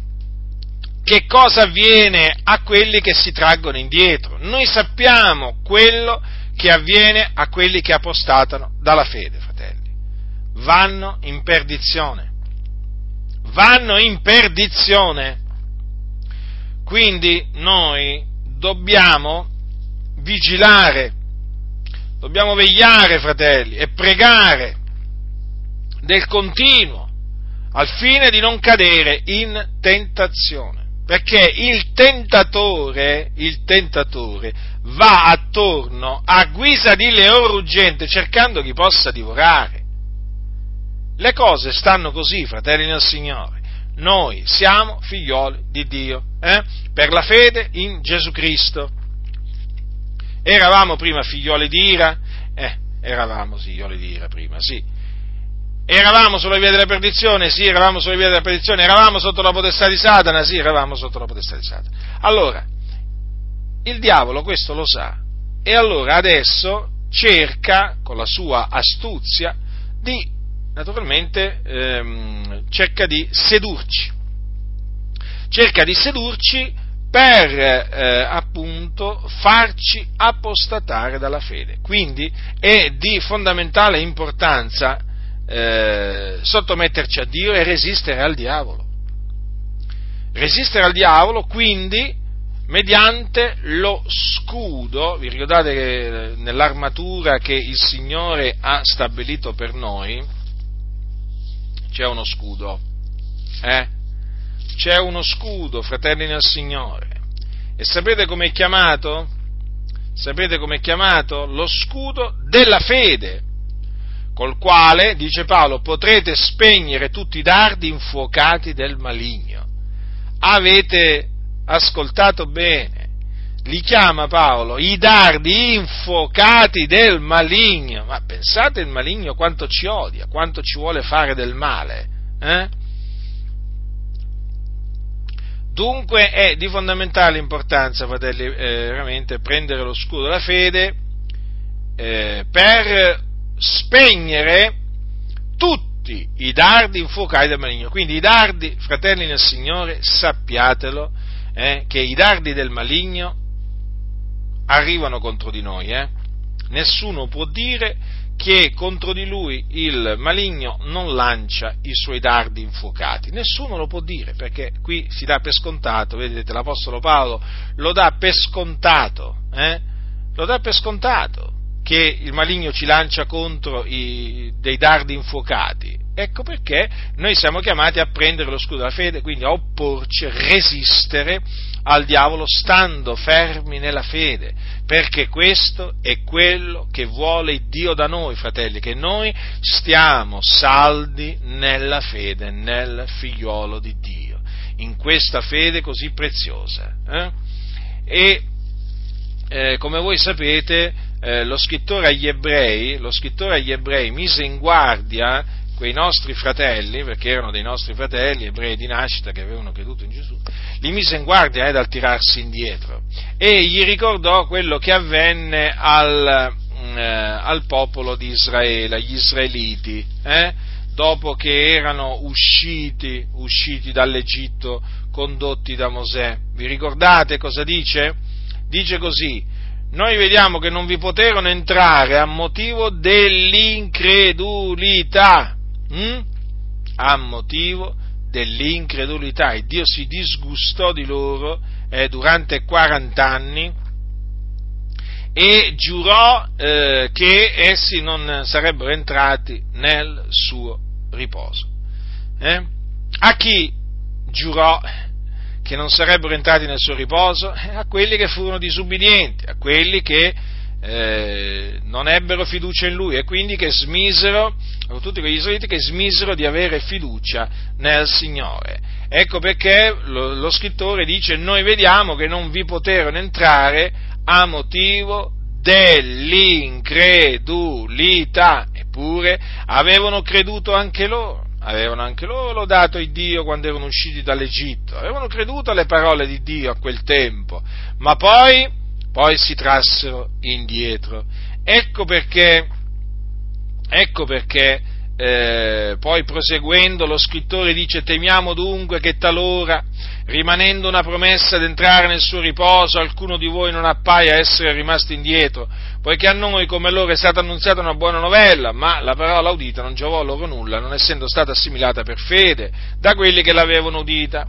che cosa avviene a quelli che si traggono indietro, noi sappiamo quello che avviene a quelli che apostatano dalla fede, fratelli. Vanno in perdizione. Quindi noi dobbiamo vigilare, Dobbiamo vegliare, fratelli, e pregare del continuo, al fine di non cadere in tentazione. Perché il tentatore va attorno a guisa di leone ruggente cercando chi possa divorare. Le cose stanno così, fratelli nel Signore. Noi siamo figlioli di Dio, per la fede in Gesù Cristo. Eravamo prima figlioli di ira? Eravamo figlioli di ira prima, sì. Eravamo sulla via della perdizione? Sì, eravamo sulla via della perdizione. Eravamo sotto la potestà di Satana? Sì, eravamo sotto la potestà di Satana. Allora, il diavolo questo lo sa, e allora adesso cerca, con la sua astuzia, di, naturalmente, cerca di sedurci per, appunto, farci apostatare dalla fede. Quindi è di fondamentale importanza sottometterci a Dio e resistere al diavolo, quindi mediante lo scudo. Vi ricordate che nell'armatura che il Signore ha stabilito per noi c'è uno scudo, fratelli nel Signore, e sapete com'è chiamato? Lo scudo della fede, col quale, dice Paolo, potrete spegnere tutti i dardi infuocati del maligno. Avete ascoltato bene, li chiama Paolo i dardi infuocati del maligno. Ma pensate il maligno quanto ci odia, quanto ci vuole fare del male. Dunque è di fondamentale importanza, fratelli, veramente prendere lo scudo della fede per spegnere tutti i dardi infuocati del maligno. Quindi i dardi, fratelli nel Signore, sappiatelo, che i dardi del maligno arrivano contro di noi. Nessuno può dire che contro di lui il maligno non lancia i suoi dardi infuocati. Nessuno lo può dire, perché qui si dà per scontato, vedete, l'Apostolo Paolo lo dà per scontato. Che il maligno ci lancia contro dei dardi infuocati. Ecco perché noi siamo chiamati a prendere lo scudo della fede, quindi a opporci, resistere al diavolo stando fermi nella fede, perché questo è quello che vuole Dio da noi, fratelli, che noi stiamo saldi nella fede, nel figliolo di Dio, in questa fede così preziosa. E come voi sapete, lo scrittore agli ebrei mise in guardia quei nostri fratelli, perché erano dei nostri fratelli ebrei di nascita che avevano creduto in Gesù, li mise in guardia dal tirarsi indietro, e gli ricordò quello che avvenne al popolo di Israele, agli israeliti, dopo che erano usciti dall'Egitto condotti da Mosè. Vi ricordate cosa dice? Dice così: noi vediamo che non vi poterono entrare a motivo dell'incredulità. A motivo dell'incredulità. E Dio si disgustò di loro durante 40 anni e giurò che essi non sarebbero entrati nel suo riposo. A chi giurò che non sarebbero entrati nel suo riposo? A quelli che furono disubbidienti, a quelli che non ebbero fiducia in lui, e quindi che smisero, tutti quegli israeliti che smisero di avere fiducia nel Signore. Ecco perché lo scrittore dice: noi vediamo che non vi poterono entrare a motivo dell'incredulità, eppure avevano creduto anche loro. Avevano anche loro lodato il Dio quando erano usciti dall'Egitto, avevano creduto alle parole di Dio a quel tempo, ma poi si trassero indietro. Ecco perché poi, proseguendo, lo scrittore dice: temiamo dunque che talora, rimanendo una promessa d'entrare nel suo riposo, alcuno di voi non appaia essere rimasto indietro, poiché a noi come loro è stata annunziata una buona novella, ma la parola udita non giovò loro nulla, non essendo stata assimilata per fede da quelli che l'avevano udita.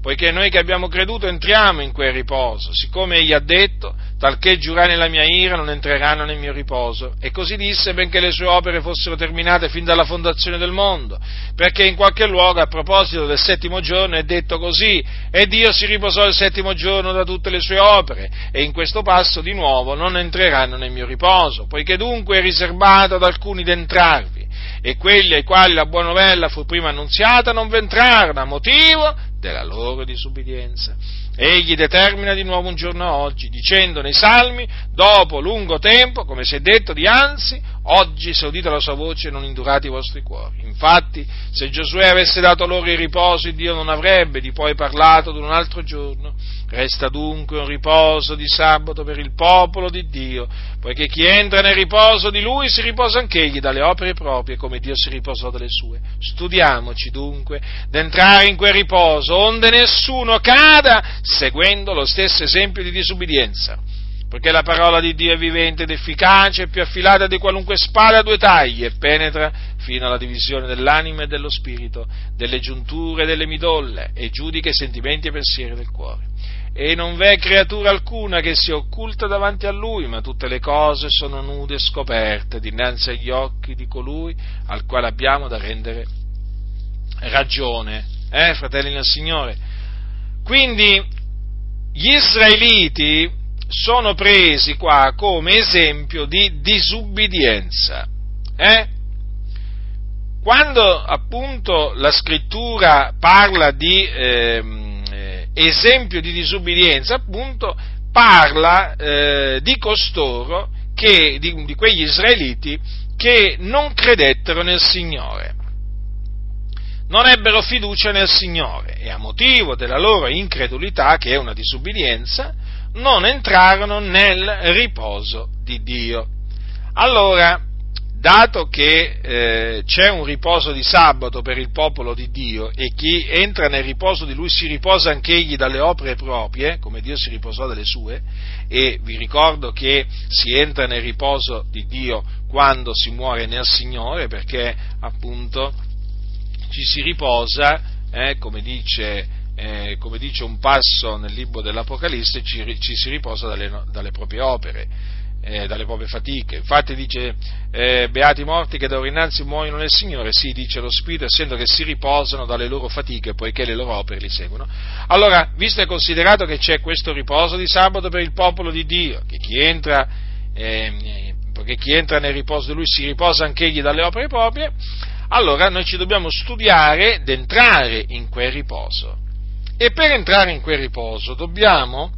poiché noi che abbiamo creduto entriamo in quel riposo, siccome egli ha detto, talché giurai nella mia ira non entreranno nel mio riposo. E così disse, benché le sue opere fossero terminate fin dalla fondazione del mondo, perché in qualche luogo, a proposito del settimo giorno, è detto così: e Dio si riposò il settimo giorno da tutte le sue opere, e in questo passo di nuovo non entreranno nel mio riposo, poiché dunque è riservato ad alcuni d'entrarvi, e quelli ai quali la buona novella fu prima annunziata non v'entrarono a motivo della loro disubbidienza. Egli determina di nuovo un giorno oggi, dicendo nei Salmi: dopo lungo tempo, come si è detto dianzi, oggi se udite la sua voce non indurate i vostri cuori. Infatti, se Giosuè avesse dato loro il riposo, Dio non avrebbe di poi parlato d'un altro giorno. Resta dunque un riposo di sabato per il popolo di Dio, poiché chi entra nel riposo di Lui si riposa anch'egli dalle opere proprie, come Dio si riposò dalle sue. Studiamoci dunque d'entrare in quel riposo, onde nessuno cada seguendo lo stesso esempio di disubbidienza, perché la parola di Dio è vivente ed efficace, è più affilata di qualunque spada a due tagli, e penetra fino alla divisione dell'anima e dello spirito, delle giunture e delle midolle, e giudica i sentimenti e pensieri del cuore. E non v'è creatura alcuna che sia occulta davanti a Lui, ma tutte le cose sono nude e scoperte dinanzi agli occhi di colui al quale abbiamo da rendere ragione. Fratelli nel Signore? Quindi, gli israeliti sono presi qua come esempio di disubbidienza. Quando appunto la Scrittura parla di esempio di disubbidienza, appunto parla di costoro, di quegli israeliti che non credettero nel Signore, non ebbero fiducia nel Signore, e a motivo della loro incredulità, che è una disubbidienza, non entrarono nel riposo di Dio. Allora, dato che c'è un riposo di sabato per il popolo di Dio, e chi entra nel riposo di Lui si riposa anch'egli dalle opere proprie, come Dio si riposò dalle sue, e vi ricordo che si entra nel riposo di Dio quando si muore nel Signore, perché appunto ci si riposa, come dice un passo nel libro dell'Apocalisse, ci si riposa dalle proprie opere, dalle proprie fatiche. Infatti dice: beati i morti che d'ora innanzi muoiono nel Signore, sì, dice lo Spirito, essendo che si riposano dalle loro fatiche, poiché le loro opere li seguono. Allora, visto e considerato che c'è questo riposo di sabato per il popolo di Dio, che chi entra nel riposo di Lui si riposa anch'egli dalle opere proprie, allora noi ci dobbiamo studiare d'entrare in quel riposo. E per entrare in quel riposo dobbiamo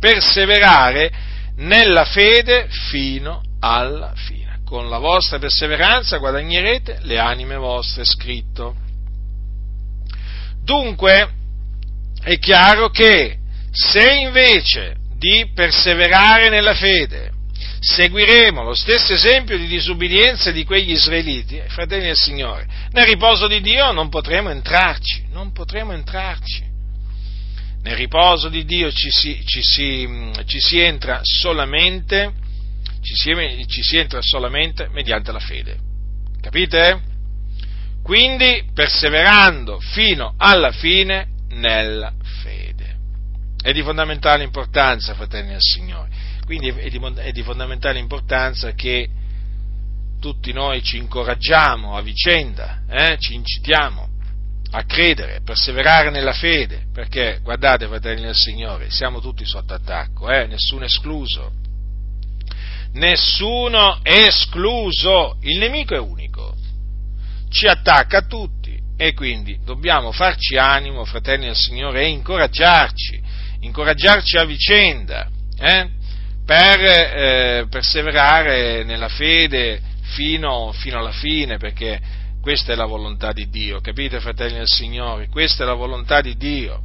perseverare nella fede fino alla fine. Con la vostra perseveranza guadagnerete le anime vostre, è scritto. Dunque, è chiaro che se invece di perseverare nella fede seguiremo lo stesso esempio di disubbidienza di quegli israeliti, fratelli del Signore, nel riposo di Dio non potremo entrarci. Nel riposo di Dio ci si entra solamente mediante la fede. Capite? Quindi perseverando fino alla fine nella fede. È di fondamentale importanza, fratelli del Signore. Quindi è di fondamentale importanza che tutti noi ci incoraggiamo a vicenda, ci incitiamo a credere, perseverare nella fede, perché guardate, fratelli del Signore, siamo tutti sotto attacco, nessuno escluso. Nessuno escluso, il nemico è unico, ci attacca a tutti, e quindi dobbiamo farci animo, fratelli del Signore, e incoraggiarci a vicenda, per perseverare nella fede fino alla fine, perché questa è la volontà di Dio, capite, fratelli del Signore? Questa è la volontà di Dio,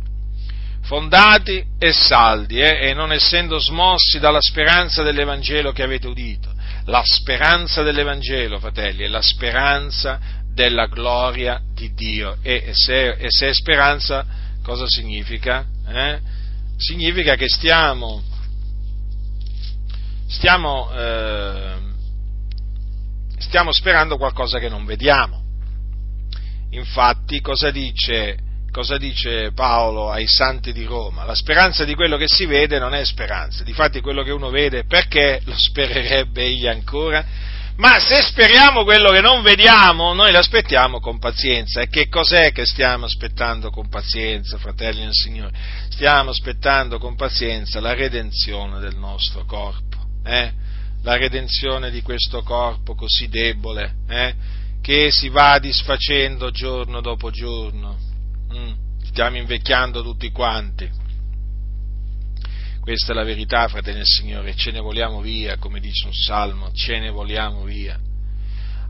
fondati e saldi, e non essendo smossi dalla speranza dell'Evangelo che avete udito. La speranza dell'Evangelo, fratelli, è la speranza della gloria di Dio, e se è speranza, cosa significa? Significa che stiamo sperando qualcosa che non vediamo. Infatti, cosa dice cosa dice Paolo ai santi di Roma? La speranza di quello che si vede non è speranza, difatti quello che uno vede, perché lo spererebbe egli ancora? Ma se speriamo quello che non vediamo, noi l'aspettiamo con pazienza. E che cos'è che stiamo aspettando con pazienza, fratelli del Signore? Stiamo aspettando con pazienza la redenzione del nostro corpo, la redenzione di questo corpo così debole, che si va disfacendo giorno dopo giorno. Stiamo invecchiando tutti quanti. Questa è la verità, fratelli del Signore, ce ne vogliamo via, come dice un salmo, ce ne vogliamo via.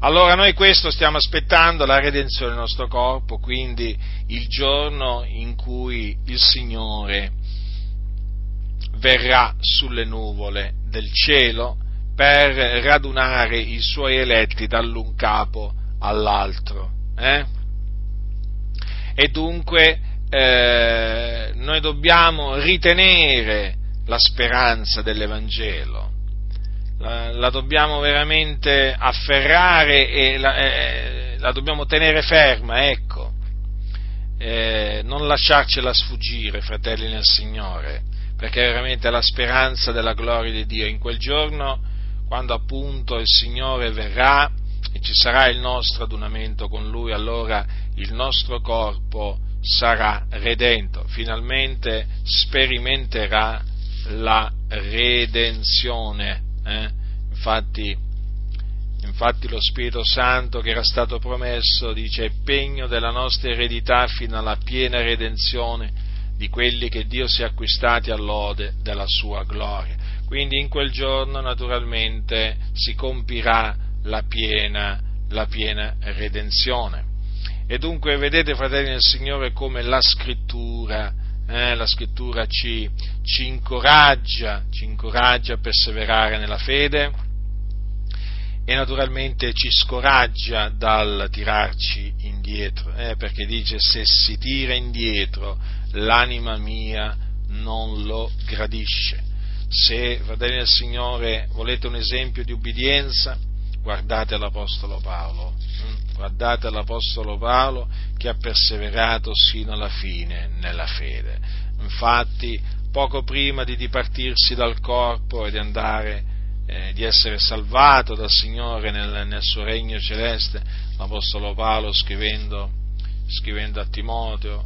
Allora noi questo stiamo aspettando, la redenzione del nostro corpo, quindi il giorno in cui il Signore verrà sulle nuvole del cielo per radunare i suoi eletti dall'un capo all'altro. E dunque noi dobbiamo ritenere la speranza dell'Evangelo, la dobbiamo veramente afferrare e la dobbiamo tenere ferma, ecco, non lasciarcela sfuggire, fratelli nel Signore, perché è veramente la speranza della gloria di Dio in quel giorno, quando appunto il Signore verrà e ci sarà il nostro adunamento con Lui, allora il nostro corpo sarà redento, finalmente sperimenterà la redenzione. Infatti lo Spirito Santo che era stato promesso, dice, è pegno della nostra eredità fino alla piena redenzione di quelli che Dio si è acquistati all'ode della sua gloria. Quindi in quel giorno naturalmente si compirà la piena redenzione. E dunque vedete, fratelli del Signore, come la Scrittura ci incoraggia a perseverare nella fede e naturalmente ci scoraggia dal tirarci indietro, perché dice, se si tira indietro l'anima mia non lo gradisce. Se, fratelli del Signore, volete un esempio di ubbidienza, guardate l'Apostolo Paolo. Guardate l'Apostolo Paolo che ha perseverato sino alla fine nella fede. Infatti, poco prima di dipartirsi dal corpo e di essere salvato dal Signore nel suo regno celeste, l'Apostolo Paolo, scrivendo a Timoteo,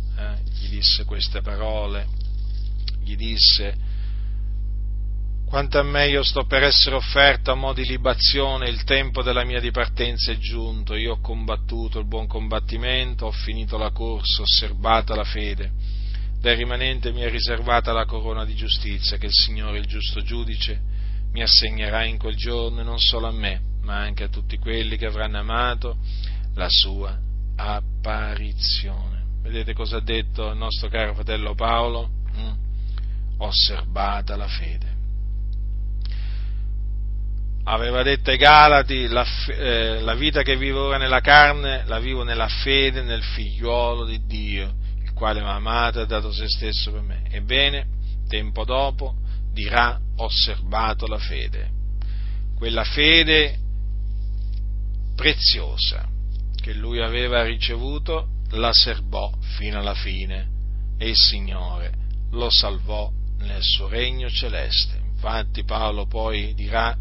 gli disse queste parole, gli disse: quanto a me, io sto per essere offerto a mo' di libazione, il tempo della mia dipartenza è giunto, io ho combattuto il buon combattimento, ho finito la corsa, ho osservata la fede, del rimanente mi è riservata la corona di giustizia, che il Signore, il giusto giudice, mi assegnerà in quel giorno, e non solo a me, ma anche a tutti quelli che avranno amato la sua apparizione. Vedete cosa ha detto il nostro caro fratello Paolo? Osservata la fede. Aveva detto ai Galati, la vita che vivo ora nella carne, la vivo nella fede, nel figliuolo di Dio, il quale mi ha amato e ha dato se stesso per me. Ebbene, tempo dopo, dirà, osservato la fede, quella fede preziosa che lui aveva ricevuto, la serbò fino alla fine e il Signore lo salvò nel suo regno celeste. Infatti Paolo poi dirà: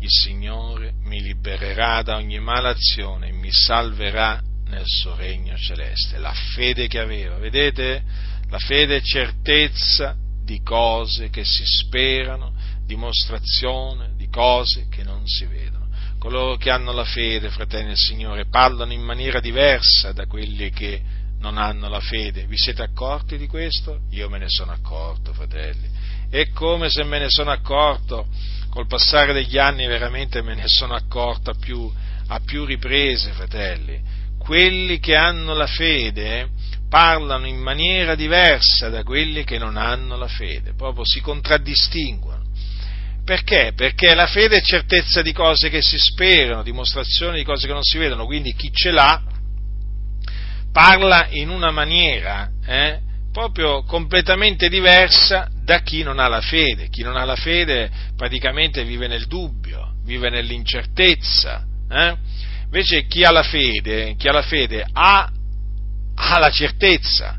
il Signore mi libererà da ogni malazione, mi salverà nel suo regno celeste. La fede che aveva, vedete? La fede è certezza di cose che si sperano, dimostrazione di cose che non si vedono. Coloro che hanno la fede, fratelli del Signore, parlano in maniera diversa da quelli che non hanno la fede. Vi siete accorti di questo? Io me ne sono accorto, fratelli. E come se me ne sono accorto, col passare degli anni veramente me ne sono accorto a più riprese, fratelli. Quelli che hanno la fede parlano in maniera diversa da quelli che non hanno la fede, proprio si contraddistinguono. Perché? Perché la fede è certezza di cose che si sperano, dimostrazione di cose che non si vedono, quindi chi ce l'ha parla in una maniera proprio completamente diversa da chi non ha la fede. Chi non ha la fede praticamente vive nel dubbio, vive nell'incertezza. Invece chi ha la fede ha ha la certezza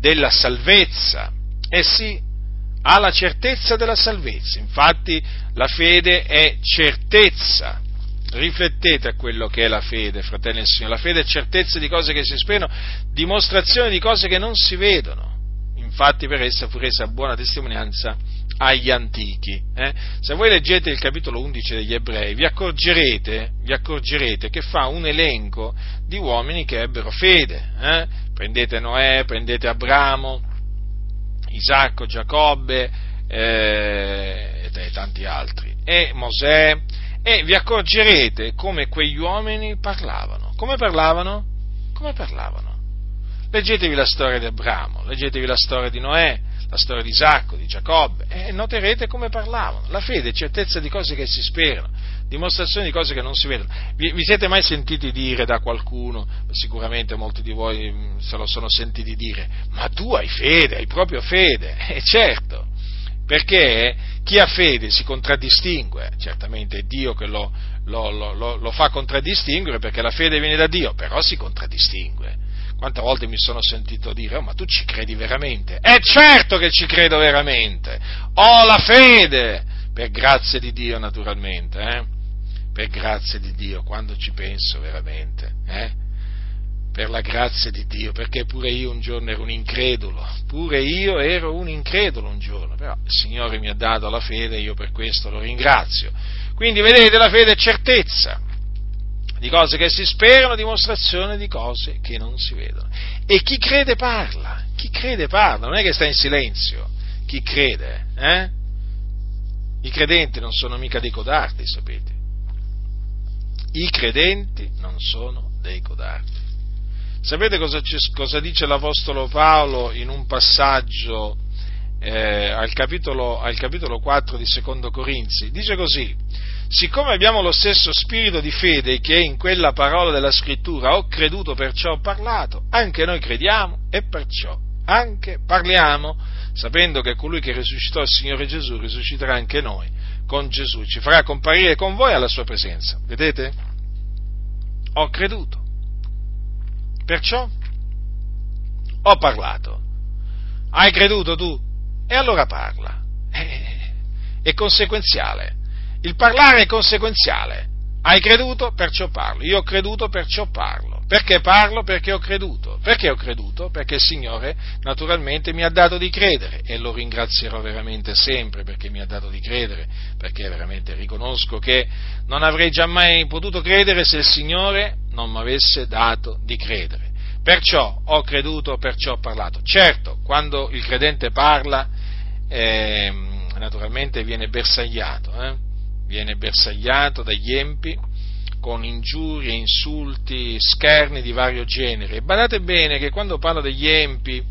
della salvezza. Eh sì, ha la certezza della salvezza. Infatti la fede è certezza. Riflettete a quello che è la fede, fratelli e signori. La fede è certezza di cose che si sperano, dimostrazione di cose che non si vedono. Infatti per essa fu resa buona testimonianza agli antichi. Se voi leggete il capitolo 11 degli Ebrei, vi accorgerete che fa un elenco di uomini che ebbero fede. Prendete Noè, prendete Abramo, Isacco, Giacobbe e tanti altri, e Mosè, e vi accorgerete come quegli uomini parlavano. Come parlavano? Leggetevi la storia di Abramo, leggetevi la storia di Noè, la storia di Isacco, di Giacobbe, e noterete come parlavano. La fede è certezza di cose che si sperano, dimostrazione di cose che non si vedono. Vi siete mai sentiti dire da qualcuno, sicuramente molti di voi se lo sono sentiti dire, ma tu hai fede, hai proprio fede? Certo, perché chi ha fede si contraddistingue, certamente è Dio che lo fa contraddistinguere, perché la fede viene da Dio, però si contraddistingue. Quante volte mi sono sentito dire, ma tu ci credi veramente? È certo che ci credo veramente, ho la fede, per grazia di Dio naturalmente, per grazia di Dio, quando ci penso veramente, per la grazia di Dio, perché pure io un giorno ero un incredulo, però il Signore mi ha dato la fede e io per questo lo ringrazio. Quindi vedete, la fede è certezza di cose che si sperano, dimostrazione di cose che non si vedono. E chi crede parla, non è che sta in silenzio, chi crede, I credenti non sono mica dei codardi, sapete? Sapete cosa dice l'Apostolo Paolo in un passaggio al capitolo 4 di Secondo Corinzi? Dice così: siccome abbiamo lo stesso spirito di fede che è in quella parola della Scrittura, ho creduto perciò ho parlato, anche noi crediamo e perciò anche parliamo, sapendo che colui che risuscitò il Signore Gesù risusciterà anche noi con Gesù, ci farà comparire con voi alla sua presenza. Vedete? Ho creduto, perciò ho parlato. Hai creduto tu? E allora parla. È conseguenziale. Il parlare è conseguenziale. Hai creduto, perciò parlo. Io ho creduto, perciò parlo. Perché parlo? Perché ho creduto. Perché ho creduto? Perché il Signore naturalmente mi ha dato di credere, e lo ringrazierò veramente sempre perché mi ha dato di credere, perché veramente riconosco che non avrei già mai potuto credere se il Signore non mi avesse dato di credere. Perciò ho creduto, perciò ho parlato. Certo, quando il credente parla, naturalmente viene bersagliato dagli empi con ingiurie, insulti, scherni di vario genere. E badate bene che quando parlo degli empi,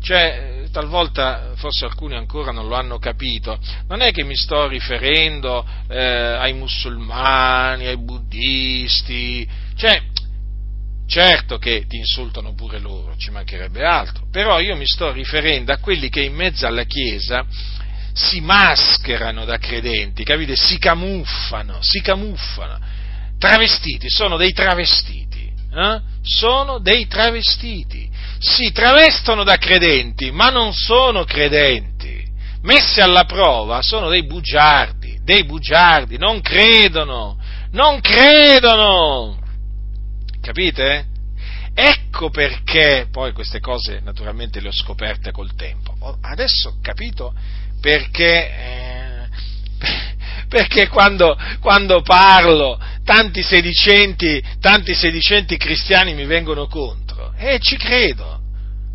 cioè talvolta forse alcuni ancora non lo hanno capito, non è che mi sto riferendo ai musulmani, ai buddisti, cioè certo che ti insultano pure loro, ci mancherebbe altro, però io mi sto riferendo a quelli che in mezzo alla Chiesa si mascherano da credenti, capite? Si camuffano, travestiti, sono dei travestiti, si travestono da credenti, ma non sono credenti, messi alla prova sono dei bugiardi, non credono, capite? Ecco perché, poi queste cose naturalmente le ho scoperte col tempo, adesso ho capito perché quando parlo tanti sedicenti cristiani mi vengono contro, e ci credo.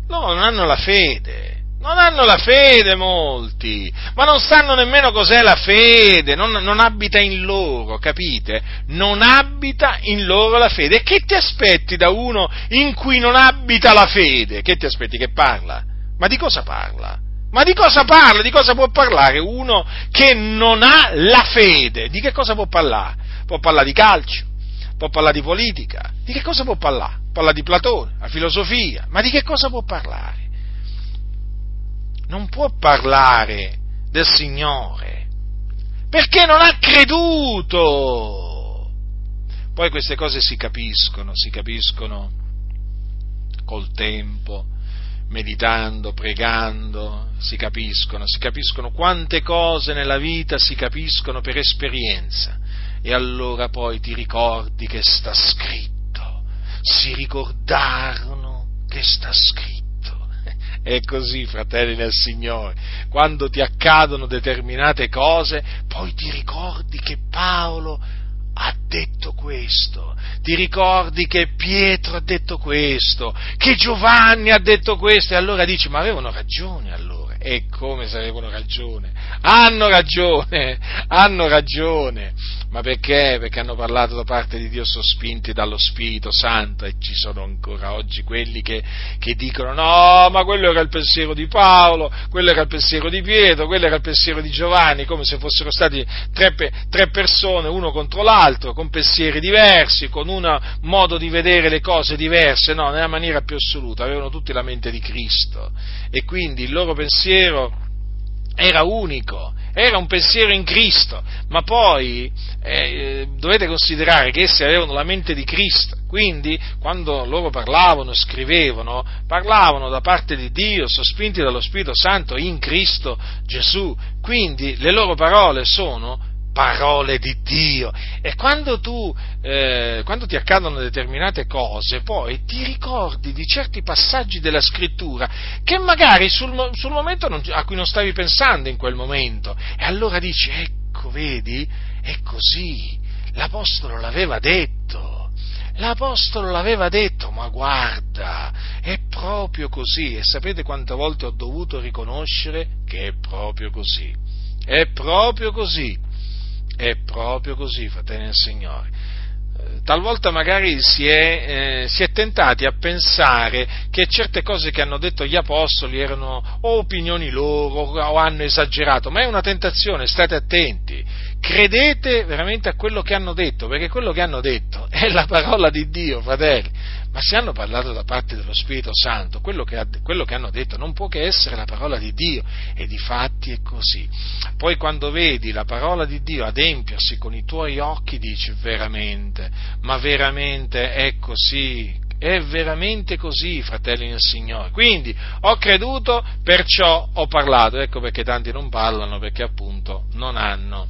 Loro non hanno la fede molti, ma non sanno nemmeno cos'è la fede, non abita in loro, capite? Non abita in loro la fede. E che ti aspetti da uno in cui non abita la fede? Che ti aspetti? Che parla? Ma di cosa parla? Di cosa può parlare uno che non ha la fede? Di che cosa può parlare? Può parlare di calcio, può parlare di politica, di che cosa può parlare? Parla di Platone, la filosofia, ma di che cosa può parlare? Non può parlare del Signore, perché non ha creduto. Poi queste cose si capiscono col tempo, meditando, pregando, si capiscono quante cose nella vita si capiscono per esperienza, e allora poi ti ricordi che sta scritto, si ricordarono che sta scritto. È così, fratelli nel Signore, quando ti accadono determinate cose, poi ti ricordi che Paolo ha detto questo, ti ricordi che Pietro ha detto questo, che Giovanni ha detto questo, e allora dici, ma avevano ragione allora, e come se avevano ragione, hanno ragione, ma perché? Perché hanno parlato da parte di Dio sospinti dallo Spirito Santo, e ci sono ancora oggi quelli che dicono, no, ma quello era il pensiero di Paolo, quello era il pensiero di Pietro, quello era il pensiero di Giovanni, come se fossero stati tre persone, uno contro l'altro, con pensieri diversi, con un modo di vedere le cose diverse, no, nella maniera più assoluta, avevano tutti la mente di Cristo, e quindi il loro pensiero era unico, era un pensiero in Cristo, ma poi dovete considerare che essi avevano la mente di Cristo, quindi quando loro parlavano, scrivevano, parlavano da parte di Dio, sospinti dallo Spirito Santo in Cristo Gesù, quindi le loro parole sono parole di Dio, e quando ti accadono determinate cose, poi ti ricordi di certi passaggi della Scrittura che magari sul momento a cui non stavi pensando in quel momento, e allora dici, ecco, vedi, è così, l'Apostolo l'aveva detto, ma guarda, è proprio così, e sapete quante volte ho dovuto riconoscere che è proprio così, fratelli del Signore. Talvolta magari si è tentati a pensare che certe cose che hanno detto gli apostoli erano o opinioni loro o hanno esagerato, ma è una tentazione, state attenti, credete veramente a quello che hanno detto, perché quello che hanno detto è la parola di Dio, fratelli, ma se hanno parlato da parte dello Spirito Santo, quello che hanno detto non può che essere la parola di Dio, e difatti è così. Poi quando vedi la parola di Dio adempiersi con i tuoi occhi, dici, veramente, ma veramente è così, è veramente così, fratelli nel Signore. Quindi ho creduto, perciò ho parlato. Ecco perché tanti non parlano, perché appunto non hanno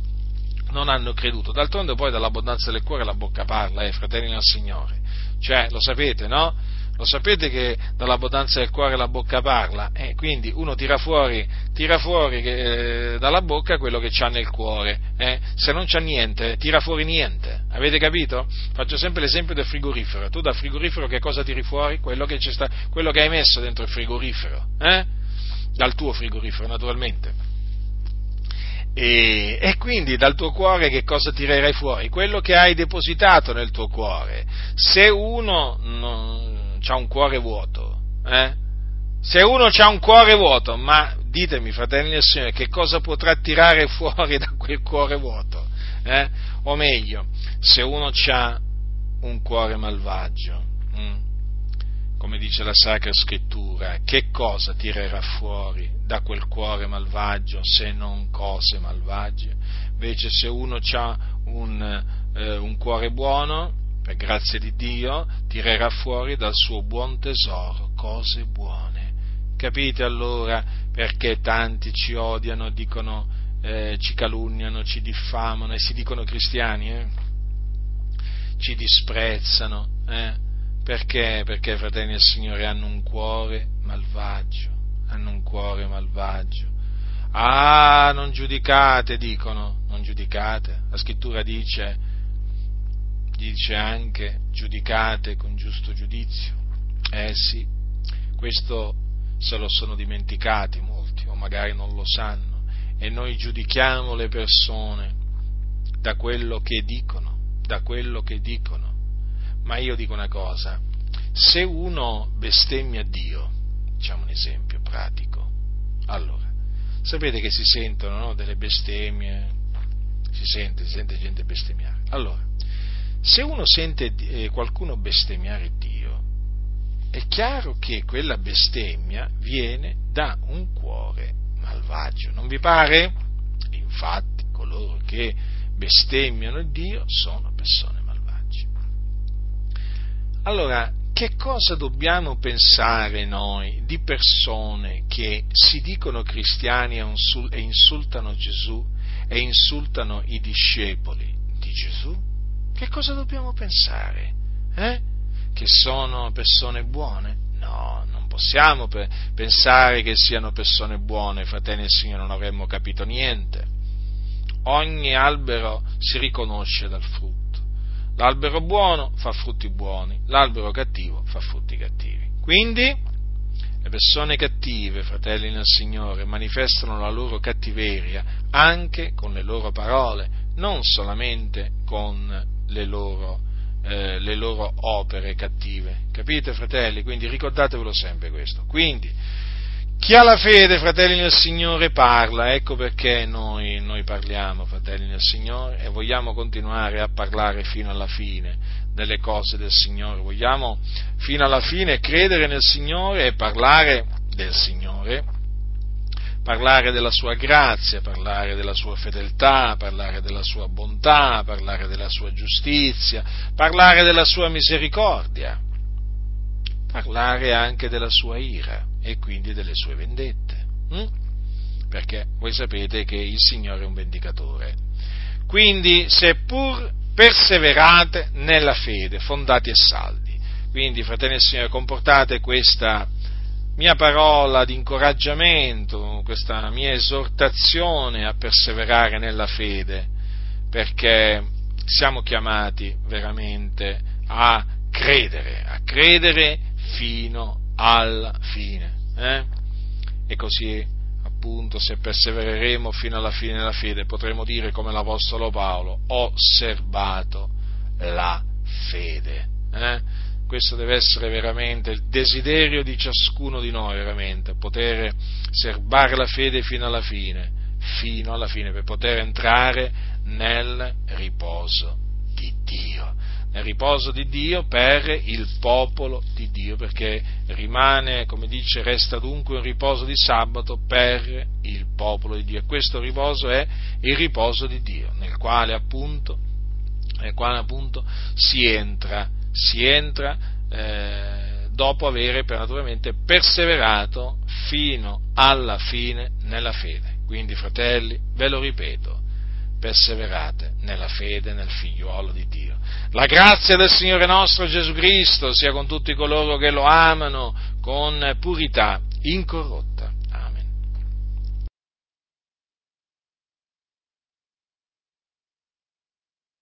creduto. D'altronde poi dall'abbondanza del cuore la bocca parla, fratelli nel Signore. Cioè, lo sapete, no? Lo sapete che dall'abbondanza del cuore la bocca parla, quindi uno tira fuori dalla bocca quello che c'ha nel cuore, se non c'ha niente, tira fuori niente, avete capito? Faccio sempre l'esempio del frigorifero, tu dal frigorifero che cosa tiri fuori? Quello che hai messo dentro il frigorifero, dal tuo frigorifero naturalmente. E quindi dal tuo cuore che cosa tirerai fuori? Quello che hai depositato nel tuo cuore. Se uno ha un cuore vuoto, se uno ha un cuore vuoto, ma ditemi, fratelli del Signore, che cosa potrà tirare fuori da quel cuore vuoto? O meglio, se uno ha un cuore malvagio, come dice la Sacra Scrittura, che cosa tirerà fuori da quel cuore malvagio se non cose malvagie? Invece se uno ha un cuore buono, per grazia di Dio, tirerà fuori dal suo buon tesoro cose buone. Capite allora perché tanti ci odiano, dicono, ci calunniano, ci diffamano e si dicono cristiani, ci disprezzano, Perché? Perché, fratelli del Signore, hanno un cuore malvagio. Ah, non giudicate, dicono, non giudicate. La Scrittura dice anche, giudicate con giusto giudizio. Sì, questo se lo sono dimenticati molti, o magari non lo sanno, e noi giudichiamo le persone da quello che dicono. Ma io dico una cosa, se uno bestemmia Dio, diciamo un esempio pratico, allora, sapete che si sentono, no, delle bestemmie, si sente gente bestemmiare, allora, se uno sente qualcuno bestemmiare Dio, è chiaro che quella bestemmia viene da un cuore malvagio, non vi pare? Infatti, coloro che bestemmiano Dio sono persone malvagie. Allora, che cosa dobbiamo pensare noi di persone che si dicono cristiani e insultano Gesù e insultano i discepoli di Gesù? Che cosa dobbiamo pensare? Che sono persone buone? No, non possiamo pensare che siano persone buone, fratelli del Signore, non avremmo capito niente. Ogni albero si riconosce dal frutto. L'albero buono fa frutti buoni, l'albero cattivo fa frutti cattivi. Quindi le persone cattive, fratelli nel Signore, manifestano la loro cattiveria anche con le loro parole, non solamente con le loro opere cattive. Capite, fratelli? Quindi ricordatevelo sempre questo. Quindi chi ha la fede, fratelli nel Signore, parla. Ecco perché noi parliamo, fratelli nel Signore, e vogliamo continuare a parlare fino alla fine delle cose del Signore. Vogliamo fino alla fine credere nel Signore e parlare del Signore, parlare della sua grazia, parlare della sua fedeltà, parlare della sua bontà, parlare della sua giustizia, parlare della sua misericordia, parlare anche della sua ira e quindi delle sue vendette, perché voi sapete che il Signore è un vendicatore. Quindi, seppur perseverate nella fede, fondati e saldi. Quindi, fratelli del Signore, comportate questa mia parola di incoraggiamento, questa mia esortazione a perseverare nella fede, perché siamo chiamati veramente a credere fino alla fine, E così, appunto, se persevereremo fino alla fine della fede, potremo dire come l'Apostolo Paolo: ho serbato la fede, Questo deve essere veramente il desiderio di ciascuno di noi, veramente, poter serbare la fede fino alla fine, per poter entrare nel riposo di Dio. Nel riposo di Dio per il popolo di Dio, perché rimane, come dice, resta dunque un riposo di sabato per il popolo di Dio. E questo riposo è il riposo di Dio, nel quale appunto si entra dopo avere naturalmente perseverato fino alla fine nella fede. Quindi, fratelli, ve lo ripeto, perseverate nella fede nel figliuolo di Dio. La grazia del Signore nostro Gesù Cristo sia con tutti coloro che lo amano con purità incorrotta.